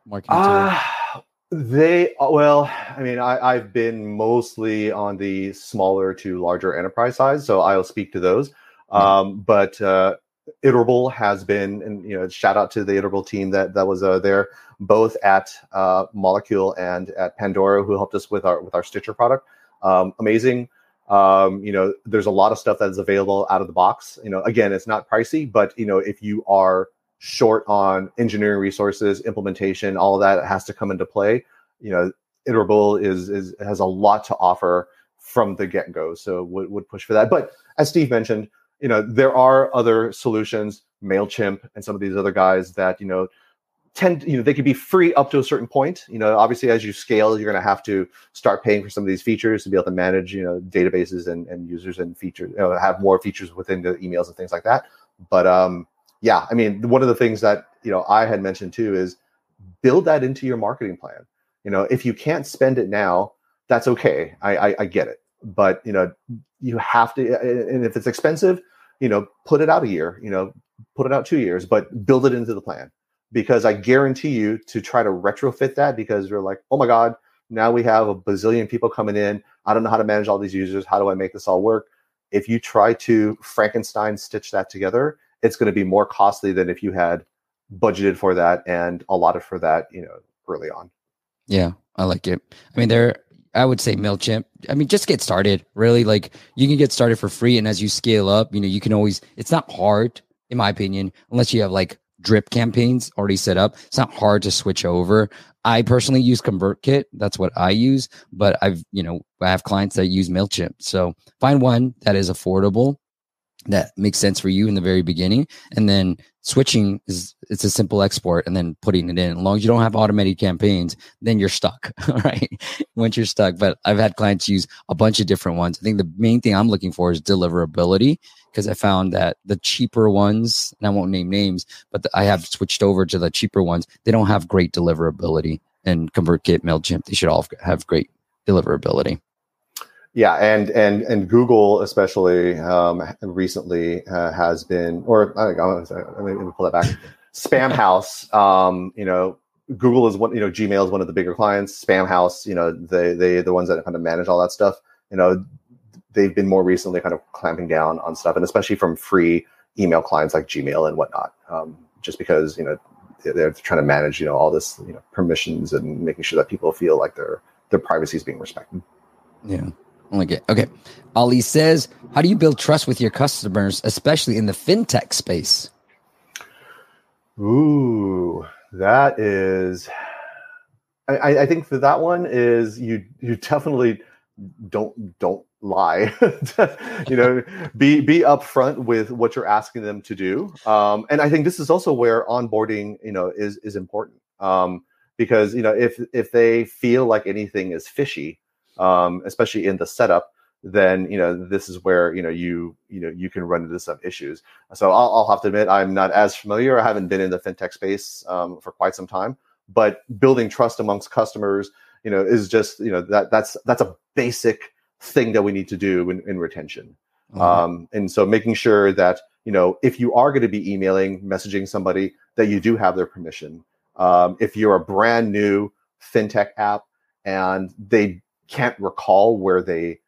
marketing tool? I've been mostly on the smaller to larger enterprise size, so I'll speak to those. But Iterable has been, and shout out to the Iterable team that was there, both at Molecule and at Pandora, who helped us with our Stitcher product. Amazing. There's a lot of stuff that's available out of the box. Again, it's not pricey, but if you are short on engineering resources, implementation, all of that has to come into play. Iterable has a lot to offer from the get-go, so would push for that. But as Steve mentioned, there are other solutions, MailChimp and some of these other guys that they could be free up to a certain point. You know, obviously as you scale, you're going to have to start paying for some of these features to be able to manage, you know, databases and users and features, you know, have more features within the emails and things like that. But yeah, I mean, one of the things that, you know, I had mentioned too is build that into your marketing plan. You know, if you can't spend it now, that's okay. I get it. But, you know, you have to, and if it's expensive, you know, put it out a year, you know, put it out 2 years, but build it into the plan. Because I guarantee you to try to retrofit that, because you're like, oh my God, now we have a bazillion people coming in. I don't know how to manage all these users. How do I make this all work? If you try to Frankenstein stitch that together, it's going to be more costly than if you had budgeted for that and allotted for that, you know, early on. Yeah, I like it. I mean, I would say MailChimp. I mean, just get started, really. Like, you can get started for free. And as you scale up, you know, you can always, it's not hard, in my opinion, unless you have like drip campaigns already set up. It's not hard to switch over. I personally use ConvertKit. That's what I use, but I have clients that use MailChimp. So find one that is affordable, that makes sense for you in the very beginning. And then switching it's a simple export and then putting it in. As long as you don't have automated campaigns, then you're stuck, right? Once you're stuck, but I've had clients use a bunch of different ones. I think the main thing I'm looking for is deliverability, because I found that the cheaper ones, and I won't name names, but I have switched over to the cheaper ones. They don't have great deliverability, and ConvertKit, MailChimp, they should all have great deliverability. Yeah, and Google especially recently has been, or let me pull that back. Spam House, you know, Google is one, you know, Gmail is one of the bigger clients. Spam House, you know, they the ones that kind of manage all that stuff. You know, they've been more recently kind of clamping down on stuff, and especially from free email clients like Gmail and whatnot, just because, you know, they're trying to manage, you know, all this, you know, permissions and making sure that people feel like their privacy is being respected. Yeah. Okay. Ali says, how do you build trust with your customers, especially in the fintech space? Ooh, that is, I think for that one is you definitely don't lie, you know, be upfront with what you're asking them to do. And I think this is also where onboarding, you know, is important, because, you know, if they feel like anything is fishy, especially in the setup, then, you know, this is where, you know, you can run into some issues. So I'll have to admit, I'm not as familiar. I haven't been in the fintech space for quite some time, but building trust amongst customers, you know, is just, you know, that's a basic thing that we need to do in retention. Mm-hmm. And so making sure that, you know, if you are going to be emailing, messaging somebody, that you do have their permission. If you're a brand new fintech app and they can't recall where they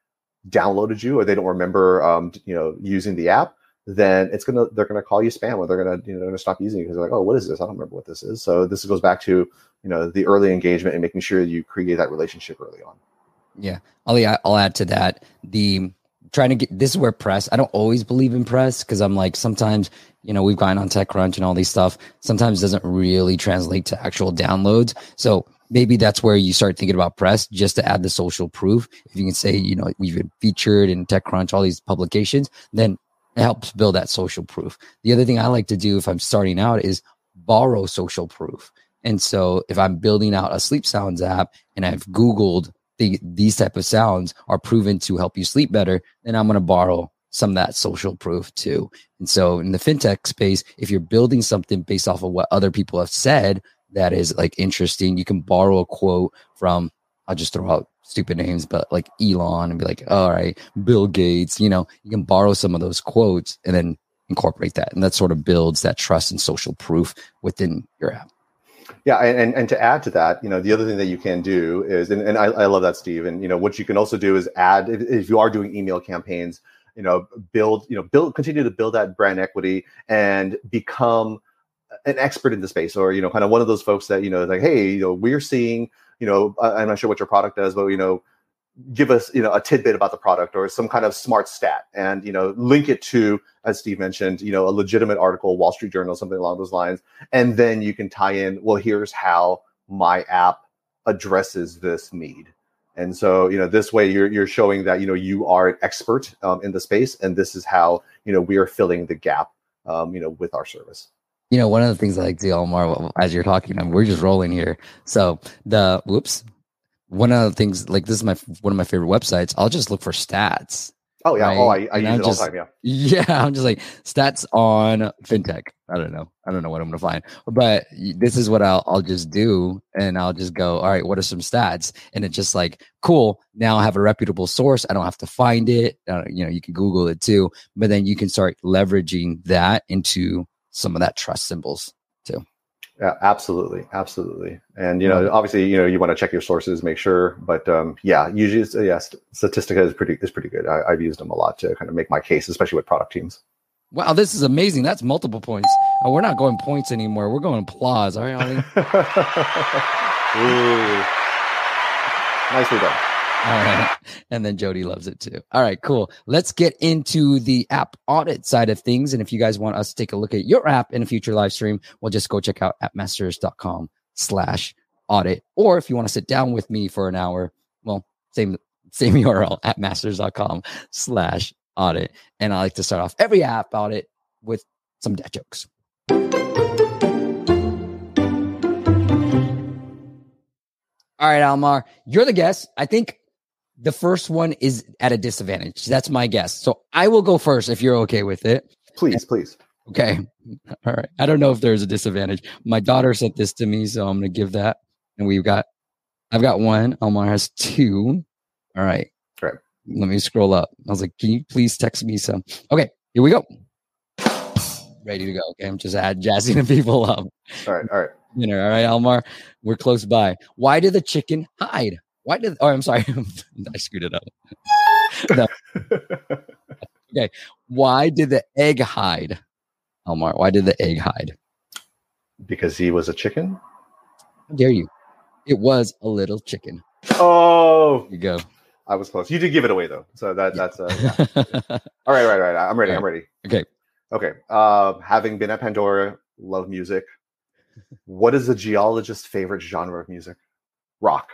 downloaded you, or they don't remember, you know, using the app, then they're gonna call you spam, or they're gonna stop using you because they're like, oh, what is this? I don't remember what this is. So this goes back to, you know, the early engagement and making sure you create that relationship early on. Yeah, Ali, I'll add to that. This is where press. I don't always believe in press, because I'm like, sometimes, you know, we've gone on TechCrunch and all these stuff. Sometimes it doesn't really translate to actual downloads. So maybe that's where you start thinking about press, just to add the social proof. If you can say, you know, we've been featured in TechCrunch, all these publications, then it helps build that social proof. The other thing I like to do if I'm starting out is borrow social proof. And so if I'm building out a sleep sounds app and I've Googled these type of sounds are proven to help you sleep better, then I'm going to borrow some of that social proof too. And so in the fintech space, if you're building something based off of what other people have said, that is like interesting. You can borrow a quote from, I'll just throw out stupid names, but like Elon, and be like, all right, Bill Gates, you know, you can borrow some of those quotes and then incorporate that. And that sort of builds that trust and social proof within your app. Yeah. And to add to that, you know, the other thing that you can do is, and I love that, Steve. And, you know, what you can also do is add, if you are doing email campaigns, you know, continue to build that brand equity and become an expert in the space, or, you know, kind of one of those folks that, you know, like, hey, you know, we're seeing, you know, I'm not sure what your product does, but, you know, give us, you know, a tidbit about the product or some kind of smart stat, and, you know, link it to, as Steve mentioned, you know, a legitimate article, Wall Street Journal, something along those lines. And then you can tie in, well, here's how my app addresses this need. And so, you know, this way you're showing that, you know, you are an expert in the space, and this is how, you know, we are filling the gap, you know, with our service. You know, one of the things I like to do, Almar, as you're talking, we're just rolling here. So the one of the things, like, this is one of my favorite websites. I'll just look for stats. Oh yeah, right? I use it all the time. Yeah, I'm just like stats on fintech. I don't know what I'm gonna find, but this is what I'll just do, and I'll just go. All right, what are some stats? And it's just like, cool. Now I have a reputable source. I don't have to find it. You know, you can Google it too, but then you can start leveraging that into some of that trust symbols too. Yeah, absolutely. And, you know, obviously, you know, you want to check your sources, make sure. But yeah, usually, Statistica is pretty good. I've used them a lot to kind of make my case, especially with product teams. Wow, this is amazing. That's multiple points. Oh, we're not going points anymore. We're going applause. All right, Ollie. Nicely done. All right. And then Jody loves it too. All right, cool. Let's get into the app audit side of things. And if you guys want us to take a look at your app in a future live stream, well, just go check out appmasters.com/audit. Or if you want to sit down with me for an hour, well, same URL, appmasters.com/audit. And I like to start off every app audit with some dad jokes. All right, Almar, you're the guest. I think the first one is at a disadvantage. That's my guess. So I will go first if you're okay with it. Please. Okay. All right. I don't know if there's a disadvantage. My daughter sent this to me, so I'm going to give that. And I've got one. Almar has two. All right. Right. Let me scroll up. I was like, can you please text me some? Okay. Here we go. Ready to go. Okay. I'm just jazzing the people up. All right. All right, Almar. We're close by. Why did the chicken hide? I'm sorry. I screwed it up. No. Okay. Why did the egg hide? Almar, why did the egg hide? Because he was a chicken? How dare you? It was a little chicken. Oh. There you go. I was close. You did give it away, though. So that's... yeah. All right, right. I'm ready. Okay. Having been at Pandora, love music. What is a geologist's favorite genre of music? Rock.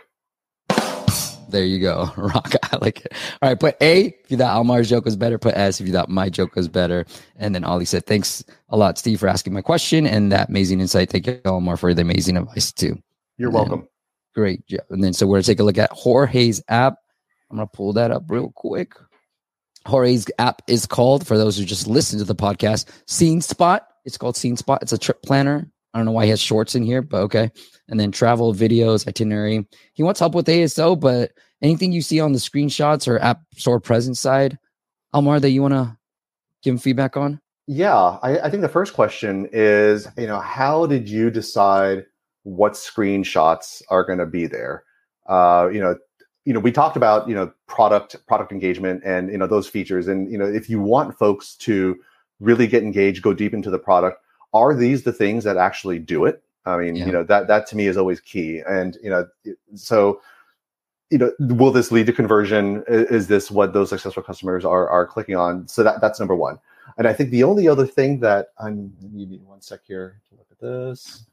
There you go. Rock. I like it. All right. Put A if you thought Almar's joke was better. Put S if you thought my joke was better. And then Ollie said, thanks a lot, Steve, for asking my question and that amazing insight. Thank you, Almar, for the amazing advice, too. You're welcome. Great job. And then so we're going to take a look at Jorge's app. I'm going to pull that up real quick. Jorge's app is called, for those who just listened to the podcast, Scene Spot. It's called Scene Spot. It's a trip planner. I don't know why he has shorts in here, but okay. And then travel, videos, itinerary. He wants help with ASO, but anything you see on the screenshots or app store presence side, Almar, that you want to give him feedback on? Yeah. I think the first question is, you know, how did you decide what screenshots are going to be there? You know, we talked about, you know, product engagement and, you know, those features. And, you know, if you want folks to really get engaged, go deep into the product, are these the things that actually do it? I mean, you know, that to me is always key. And, you know, so, you know, will this lead to conversion? Is this what those successful customers are clicking on? So that's number one. And I think the only other thing that let me give you one sec here to look at this.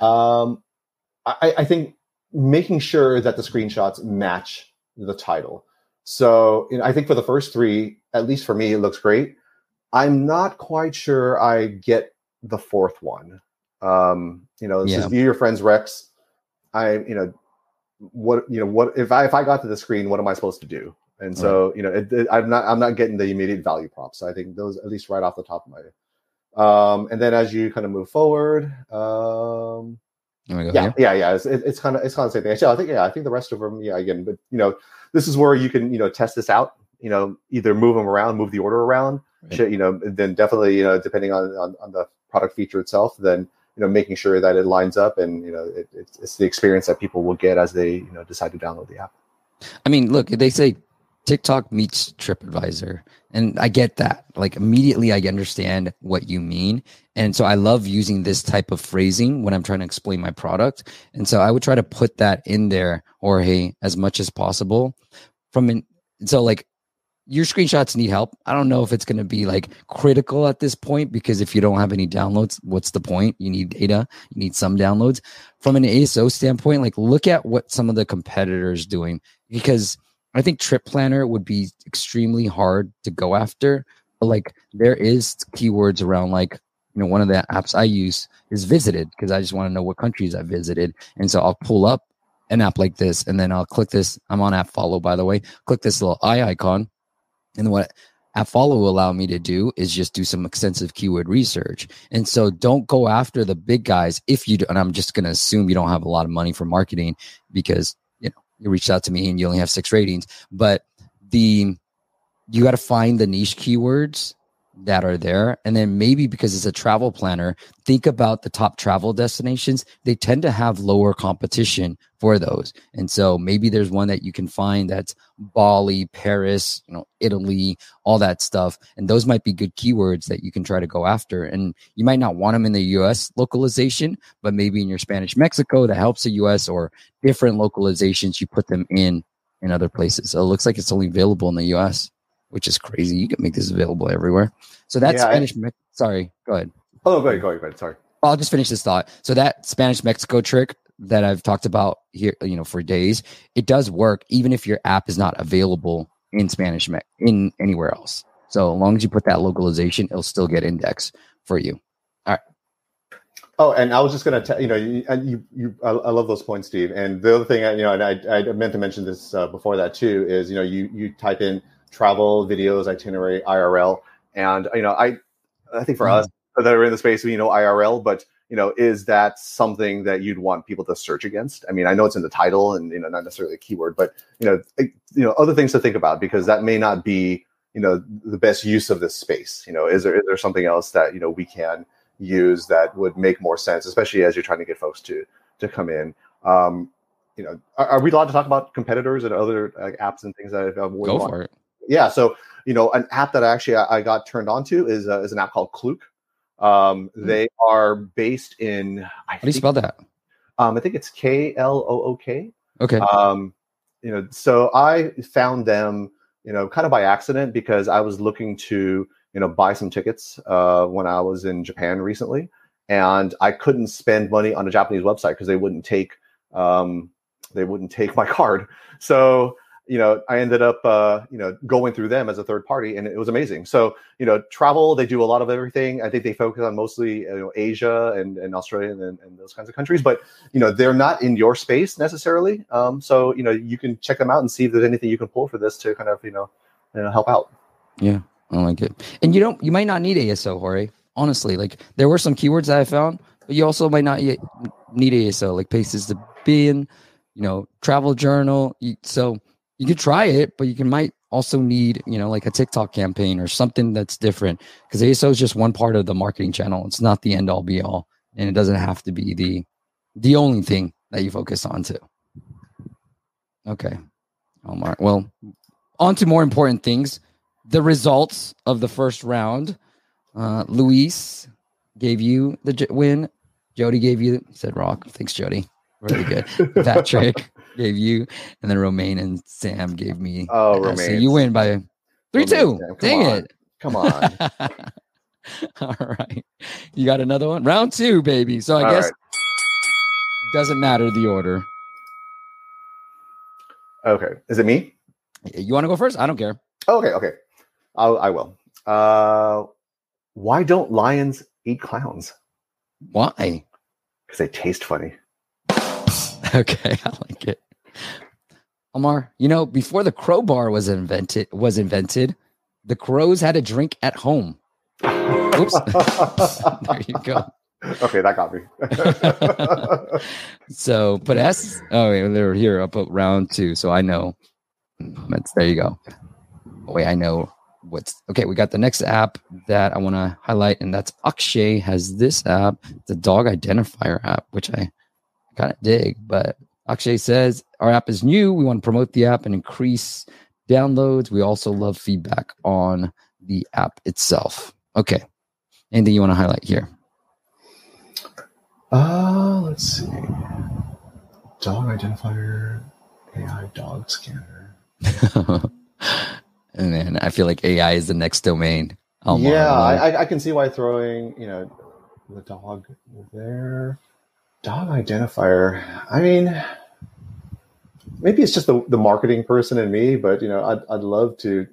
I think making sure that the screenshots match the title. So, you know, I think for the first three, at least for me, it looks great. I'm not quite sure I get the fourth one. You know, this is view your friends Rex. What if I got to the screen, what am I supposed to do? And so, you know, I'm not getting the immediate value props. So I think those, at least right off the top of my head. And then as you kind of move forward, It's kind of the same thing. Actually, I think the rest of them, again, but you know, this is where you can, you know, test this out, you know, either move them around, move the order around, right. You know, then definitely, you know, depending on the product feature itself, then, you know, making sure that it lines up and, you know, it's the experience that people will get as they, you know, decide to download the app. I mean, look, they say TikTok meets TripAdvisor. And I get that. Like, immediately I understand what you mean. And so I love using this type of phrasing when I'm trying to explain my product. And so I would try to put that in there, Jorge, as much as possible. So like, your screenshots need help. I don't know if it's going to be like critical at this point, because if you don't have any downloads, what's the point? You need data. You need some downloads. From an ASO standpoint, like, look at what some of the competitors doing, because I think Trip Planner would be extremely hard to go after. But like, there is keywords around like you know, one of the apps I use is Visited, because I just want to know what countries I visited. And so I'll pull up an app like this, and then I'll click this. I'm on App Follow, by the way. Click this little eye icon. And what App Follow will allow me to do is just do some extensive keyword research. And so don't go after the big guys if you do. And I'm just going to assume you don't have a lot of money for marketing, because, you know, you reached out to me and you only have 6 ratings. But you got to find the niche keywords that are there. And then maybe because it's a travel planner, think about the top travel destinations. They tend to have lower competition for those. And so maybe there's one that you can find that's Bali, Paris, you know, Italy, all that stuff. And those might be good keywords that you can try to go after. And you might not want them in the US localization, but maybe in your Spanish Mexico, that helps the US, or different localizations, you put them in other places. So it looks like it's only available in the US, which is crazy. You can make this available everywhere. So that's Spanish. Sorry, go ahead. Oh, go ahead. Sorry. I'll just finish this thought. So that Spanish Mexico trick that I've talked about here, you know, for days, it does work even if your app is not available in Spanish in anywhere else. So as long as you put that localization, it'll still get indexed for you. All right. Oh, and I was just going to tell, you know, I love those points, Steve. And the other thing, I meant to mention this before that too, is, you know, you type in travel, videos, itinerary, IRL. And, you know, I think for us that are in the space, we know IRL, but, you know, is that something that you'd want people to search against? I mean, I know it's in the title and, you know, not necessarily a keyword, but, you know, other things to think about, because that may not be, you know, the best use of this space. You know, is there something else that, you know, we can use that would make more sense, especially as you're trying to get folks to come in? You know, are we allowed to talk about competitors and other apps and things that I've always wanted? Go for it. Yeah, so, you know, an app that actually I got turned on to is an app called Klook. They are based in... How do you spell that? I think it's Klook. Okay. You know, so I found them, you know, kind of by accident, because I was looking to, you know, buy some tickets when I was in Japan recently, and I couldn't spend money on a Japanese website because they wouldn't take my card. So, you know, I ended up, you know, going through them as a third party, and it was amazing. So, you know, travel, they do a lot of everything. I think they focus on mostly, you know, Asia and Australia and those kinds of countries, but, you know, they're not in your space necessarily. So, you know, you can check them out and see if there's anything you can pull for this to kind of, you know help out. Yeah, I like it. And you might not need ASO, Jorge. Honestly, like there were some keywords that I found, but you also might not yet need ASO, like places to be in, you know, travel journal. So, you could try it, but might also need, you know, like a TikTok campaign or something that's different, because ASO is just one part of the marketing channel. It's not the end all be all, and it doesn't have to be the only thing that you focus on too. Okay. Almar. Well, on to more important things. The results of the first round. Louis gave you the win. Jody gave you, said rock. Thanks, Jody. Really good. That trick. Gave you, and then Romain and Sam gave me. Oh, Romain. So you win by 3-2. Dang it. Come on. All right. You got another one? Round 2, baby. So I guess it doesn't matter the order. Okay. Is it me? You want to go first? I don't care. Okay. I will. Why don't lions eat clowns? Why? Because they taste funny. Okay. I like it. Almar, you know, before the crowbar was invented, the crows had a drink at home. Oops. There you go. Okay, that got me. So, but S. Oh, wait, they're here. I'll put round 2, so I know. There you go. Oh, wait, I know what's... Okay, we got the next app that I want to highlight, and that's Akshay has this app, the dog identifier app, which I kind of dig, but Akshay says our app is new. We want to promote the app and increase downloads. We also love feedback on the app itself. Okay. Anything you want to highlight here? Let's see. Dog identifier, AI dog scanner. And then I feel like AI is the next domain. I can see why throwing, you know, the dog there. Dog identifier. I mean, maybe it's just the marketing person in me, but, you know, I'd love to,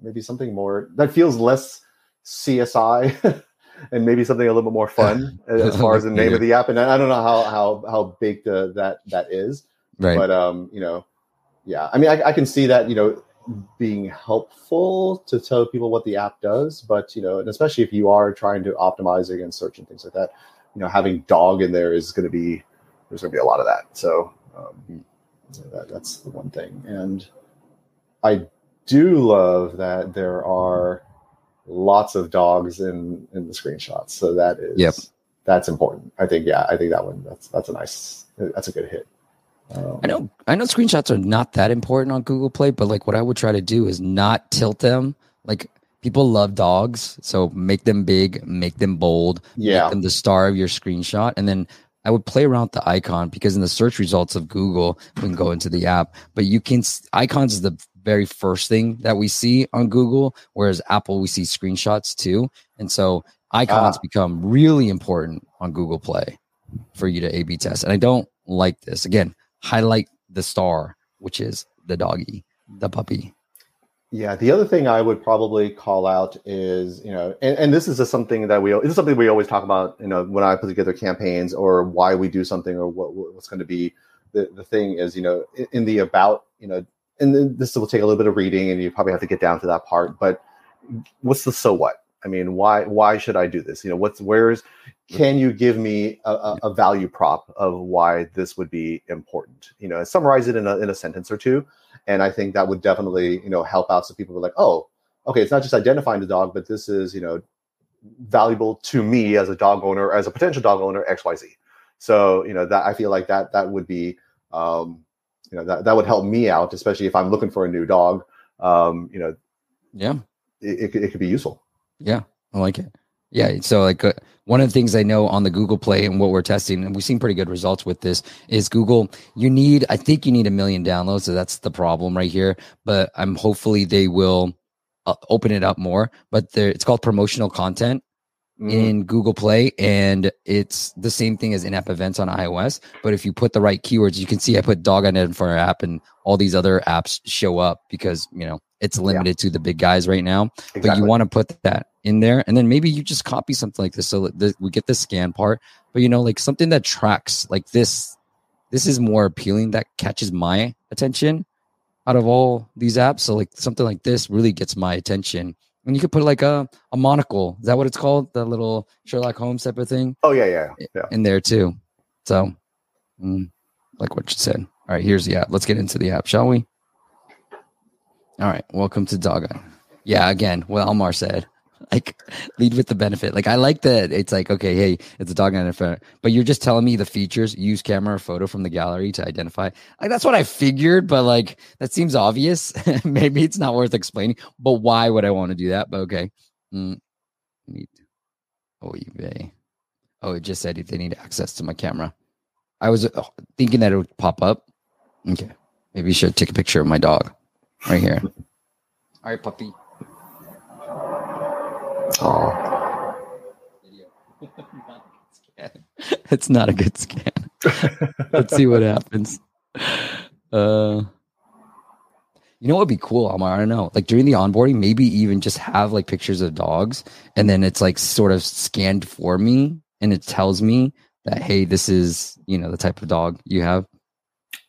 maybe something more that feels less CSI and maybe something a little bit more fun as far as the name of the app. And I don't know how big that is, right? But I mean, I can see that, being helpful to tell people what the app does, but and especially if you are trying to optimize against search and things like that, having dog in there is going to be, there's going to be a lot of that. So that's the one thing. And I do love that there are lots of dogs in the screenshots. So that is, that's important. I think, I think that one, that's a good hit. I know screenshots are not that important on Google Play, but like what I would try to do is not tilt them. Like people love dogs, so make them big, make them bold, make them the star of your screenshot. And then I would play around with the icon, because in the search results of Google, we can go into the app, but icons is the very first thing that we see on Google, whereas Apple, we see screenshots too. And so icons become really important on Google Play for you to A/B test. And I don't like this. Again, highlight the star, which is the doggy, the puppy. Yeah. The other thing I would probably call out is, and this is just something that we always talk about, when I put together campaigns or why we do something or what's going to be the thing is, in the about, and then this will take a little bit of reading and you probably have to get down to that part, but what's the, so what? I mean, why should I do this? Can you give me a value prop of why this would be important? Summarize it in a sentence or two. And I think that would definitely, help out. So people were like, oh, okay, it's not just identifying the dog, but this is, valuable to me as a dog owner, as a potential dog owner, XYZ. So, that I feel like that would be, that would help me out, especially if I'm looking for a new dog, it could be useful. Yeah, I like it. Yeah, so like one of the things I know on the Google Play and what we're testing, and we've seen pretty good results with this, is Google, you need 1 million downloads, so that's the problem right here. But I'm hopefully they will open it up more. But it's called promotional content in Google Play, and it's the same thing as in-app events on iOS. But if you put the right keywords, you can see I put dog on it in front of our app, and all these other apps show up because, it's limited to the big guys right now, but you want to put that in there. And then maybe you just copy something like this. So we get the scan part, but like something that tracks like this is more appealing, that catches my attention out of all these apps. So like something like this really gets my attention. And you could put like a monocle. Is that what it's called? The little Sherlock Holmes type of thing. Oh yeah. In there too. So like what you said. All right, here's the app. Let's get into the app, shall we? All right, welcome to Dogon. Yeah, again, what Almar said, like lead with the benefit. Like I like that it's like, okay, hey, it's a Dogon effect, but you're just telling me the features, use camera or photo from the gallery to identify. Like that's what I figured, but like that seems obvious. Maybe it's not worth explaining, but why would I want to do that? But okay. eBay. Oh, it just said if they need access to my camera. I was thinking that it would pop up. Okay, maybe you should take a picture of my dog. Right here. All right, puppy. Oh. It's not a good scan. Let's see what happens. What'd be cool, Almar? I don't know. Like during the onboarding, maybe even just have like pictures of dogs, and then it's like sort of scanned for me, and it tells me that hey, this is the type of dog you have.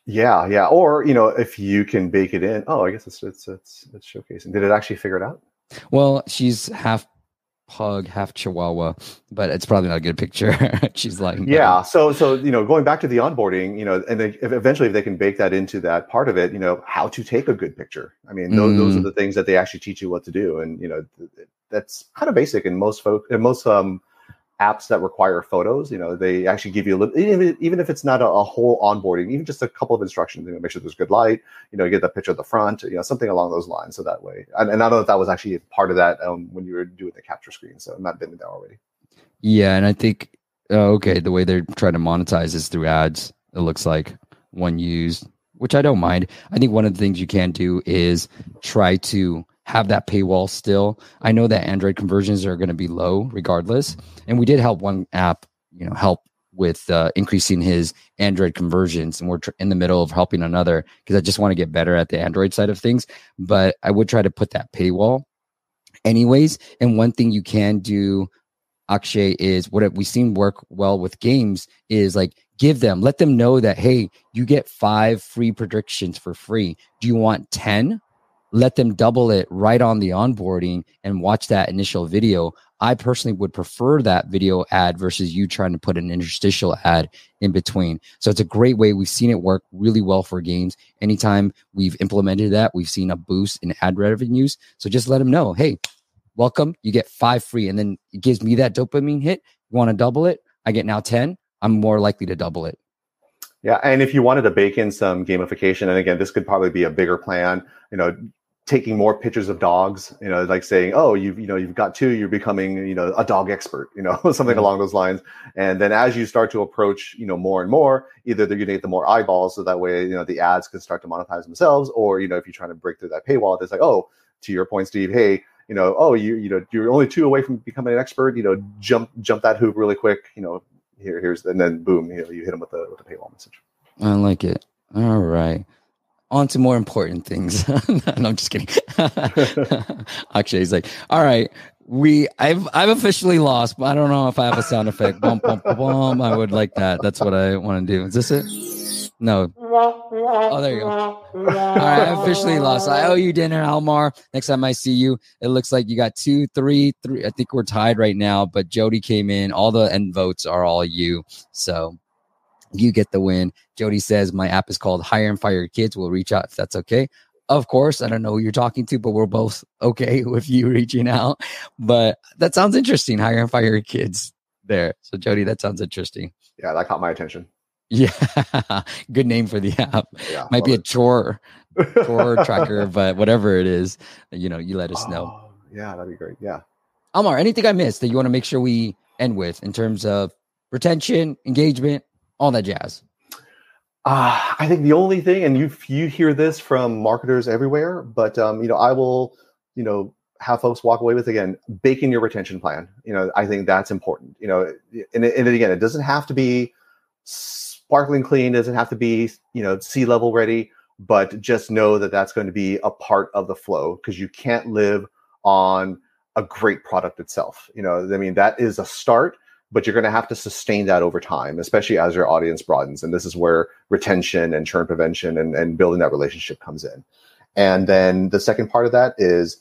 Yeah. Or, if you can bake it in. Oh, I guess it's showcasing. Did it actually figure it out? Well, she's half pug, half chihuahua, but it's probably not a good picture. She's like, yeah. So, going back to the onboarding, and eventually if they can bake that into that part of it, how to take a good picture. I mean, those are the things that they actually teach you what to do. And, that's kind of basic in most apps that require photos, they actually give you a little, even if it's not a whole onboarding, even just a couple of instructions, make sure there's good light, get that picture of the front, something along those lines. So that way, and I don't know if that was actually part of that when you were doing the capture screen. So I'm not been there already. Yeah. And I think, the way they're trying to monetize is through ads. It looks like one used, which I don't mind. I think one of the things you can do is try to have that paywall still. I know that Android conversions are going to be low regardless. And we did help one app, help with increasing his Android conversions. And we're in the middle of helping another because I just want to get better at the Android side of things. But I would try to put that paywall anyways. And one thing you can do Akshay, is what we've seen work well with games is like, give them, let them know that, hey, you get 5 free predictions for free. Do you want 10? Let them double it right on the onboarding and watch that initial video. I personally would prefer that video ad versus you trying to put an interstitial ad in between. So it's a great way. We've seen it work really well for games. Anytime we've implemented that, we've seen a boost in ad revenues. So just let them know, hey, welcome, you get 5 free. And then it gives me that dopamine hit. You want to double it? I get now 10. I'm more likely to double it. Yeah. And if you wanted to bake in some gamification, and again, this could probably be a bigger plan, you know, taking more pictures of dogs, you know, like saying, oh, you've got 2, you're becoming, you know, a dog expert, you know, something along those lines. And then as you start to approach, you know, more and more, either they're going to get the more eyeballs, so that way, you know, the ads can start to monetize themselves, or, you know, if you're trying to break through that paywall, it's like, oh, to your point, Steve, hey, you know, oh, you're only 2 away from becoming an expert, you know, jump that hoop really quick, you know, here's, and then boom, you know, you hit them with the paywall message. I like it. All right. On to more important things. No, I'm just kidding. Actually, he's like, all right, I've officially lost, but I don't know if I have a sound effect. Bum, bum, bum, bum. I would like that. That's what I want to do. Is this it? No. Oh, there you go. All right, I officially lost. I owe you dinner, Almar. Next time I see you, it looks like you got 2, 3, 3. I think we're tied right now, but Jody came in. All the end votes are all you. So you get the win. Jody says, my app is called Hire and Fire Kids. We'll reach out if that's okay. Of course, I don't know who you're talking to, but we're both okay with you reaching out. But that sounds interesting, Hire and Fire Kids there. So Jody, that sounds interesting. Yeah, that caught my attention. Yeah, good name for the app. Yeah, might be a chore tracker, but whatever it is, you know, you let us know. Yeah, that'd be great. Yeah. Almar, anything I missed that you want to make sure we end with in terms of retention, engagement, all that jazz? I think the only thing, and you hear this from marketers everywhere, but you know, I will, you know, have folks walk away with, again, baking your retention plan. You know, I think that's important. You know, and again, it doesn't have to be sparkling clean, doesn't have to be, you know, C-level ready, but just know that that's going to be a part of the flow, because you can't live on a great product itself. You know, I mean, that is a start, but you're going to have to sustain that over time, especially as your audience broadens. And this is where retention and churn prevention and building that relationship comes in. And then the second part of that is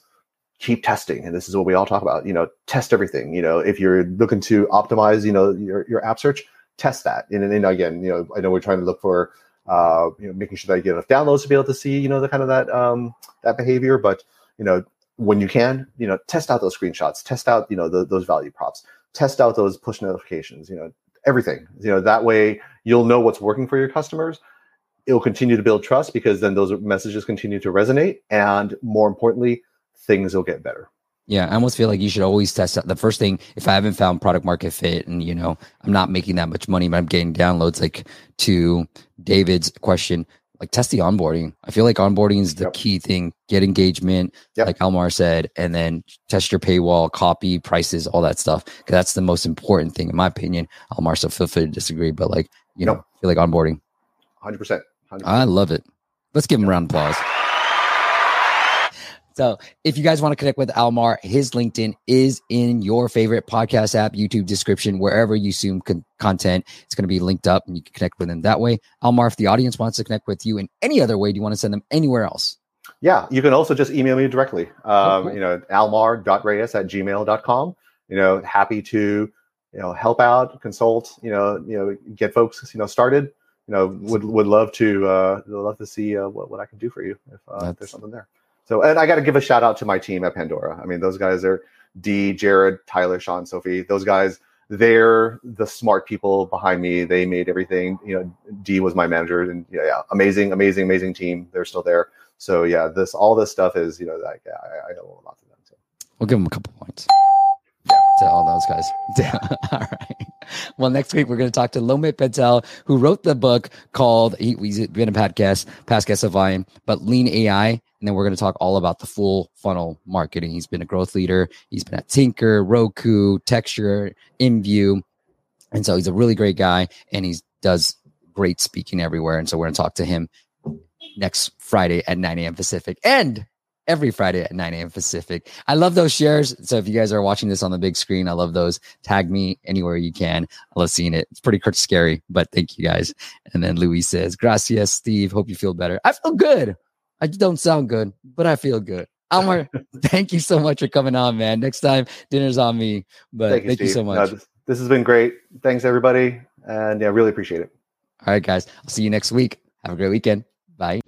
keep testing. And this is what we all talk about, you know, test everything. You know, if you're looking to optimize, you know, your app search, test that. And again, you know, I know we're trying to look for, you know, making sure that you get enough downloads to be able to see, you know, the kind of that, that behavior. But, you know, when you can, you know, test out those screenshots, test out, you know, those value props, test out those push notifications, you know, everything, you know, that way you'll know what's working for your customers. It'll continue to build trust, because then those messages continue to resonate. And more importantly, things will get better. Yeah. I almost feel like you should always test out the first thing. If I haven't found product market fit and, you know, I'm not making that much money, but I'm getting downloads, like to David's question, like test the onboarding. I feel like onboarding is the key thing. Get engagement, like Almar said, and then test your paywall, copy, prices, all that stuff. Because that's the most important thing, in my opinion. Almar, so feel free to disagree, but like, you know, I feel like onboarding. 100%. I love it. Let's give him a round of applause. So if you guys want to connect with Almar, his LinkedIn is in your favorite podcast app, YouTube description, wherever you consume content. It's going to be linked up and you can connect with him that way. Almar, if the audience wants to connect with you in any other way, do you want to send them anywhere else? Yeah, you can also just email me directly, you know, almar.reyes@gmail.com. You know, happy to, you know, help out, consult, you know, get folks, you know, started. You know, would love to see what I can do for you if there's something there. So, and I got to give a shout out to my team at Pandora. I mean, those guys are D, Jared, Tyler, Sean, Sophie. Those guys, they're the smart people behind me. They made everything. You know, D was my manager, and yeah, amazing team. They're still there. So yeah, all this stuff is, you know, like, I owe a lot to them. So we'll give them a couple points. To all those guys. All right. Well, next week, we're going to talk to Lomit Patel, who wrote the book called, he's been a past guest of mine, but Lean AI. And then we're going to talk all about the full funnel marketing. He's been a growth leader. He's been at Tinker, Roku, Texture, InView. And so he's a really great guy, and he does great speaking everywhere. And so we're going to talk to him next Friday at 9 a.m. Pacific. And every Friday at 9 a.m. Pacific. I love those shares. So if you guys are watching this on the big screen, I love those. Tag me anywhere you can. I love seeing it. It's pretty scary, but thank you guys. And then Louis says, gracias, Steve. Hope you feel better. I feel good. I don't sound good, but I feel good. Almar, thank you so much for coming on, man. Next time, dinner's on me. But thank you so much. No, this has been great. Thanks, everybody. And yeah, really appreciate it. All right, guys. I'll see you next week. Have a great weekend. Bye.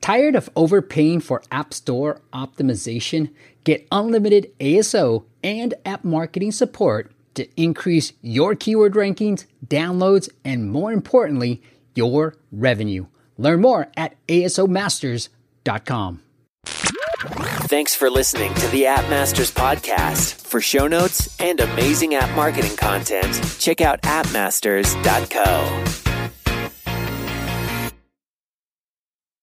Tired of overpaying for App Store optimization? Get unlimited ASO and app marketing support to increase your keyword rankings, downloads, and more importantly, your revenue. Learn more at asomasters.com. Thanks for listening to the App Masters podcast. For show notes and amazing app marketing content, check out appmasters.co.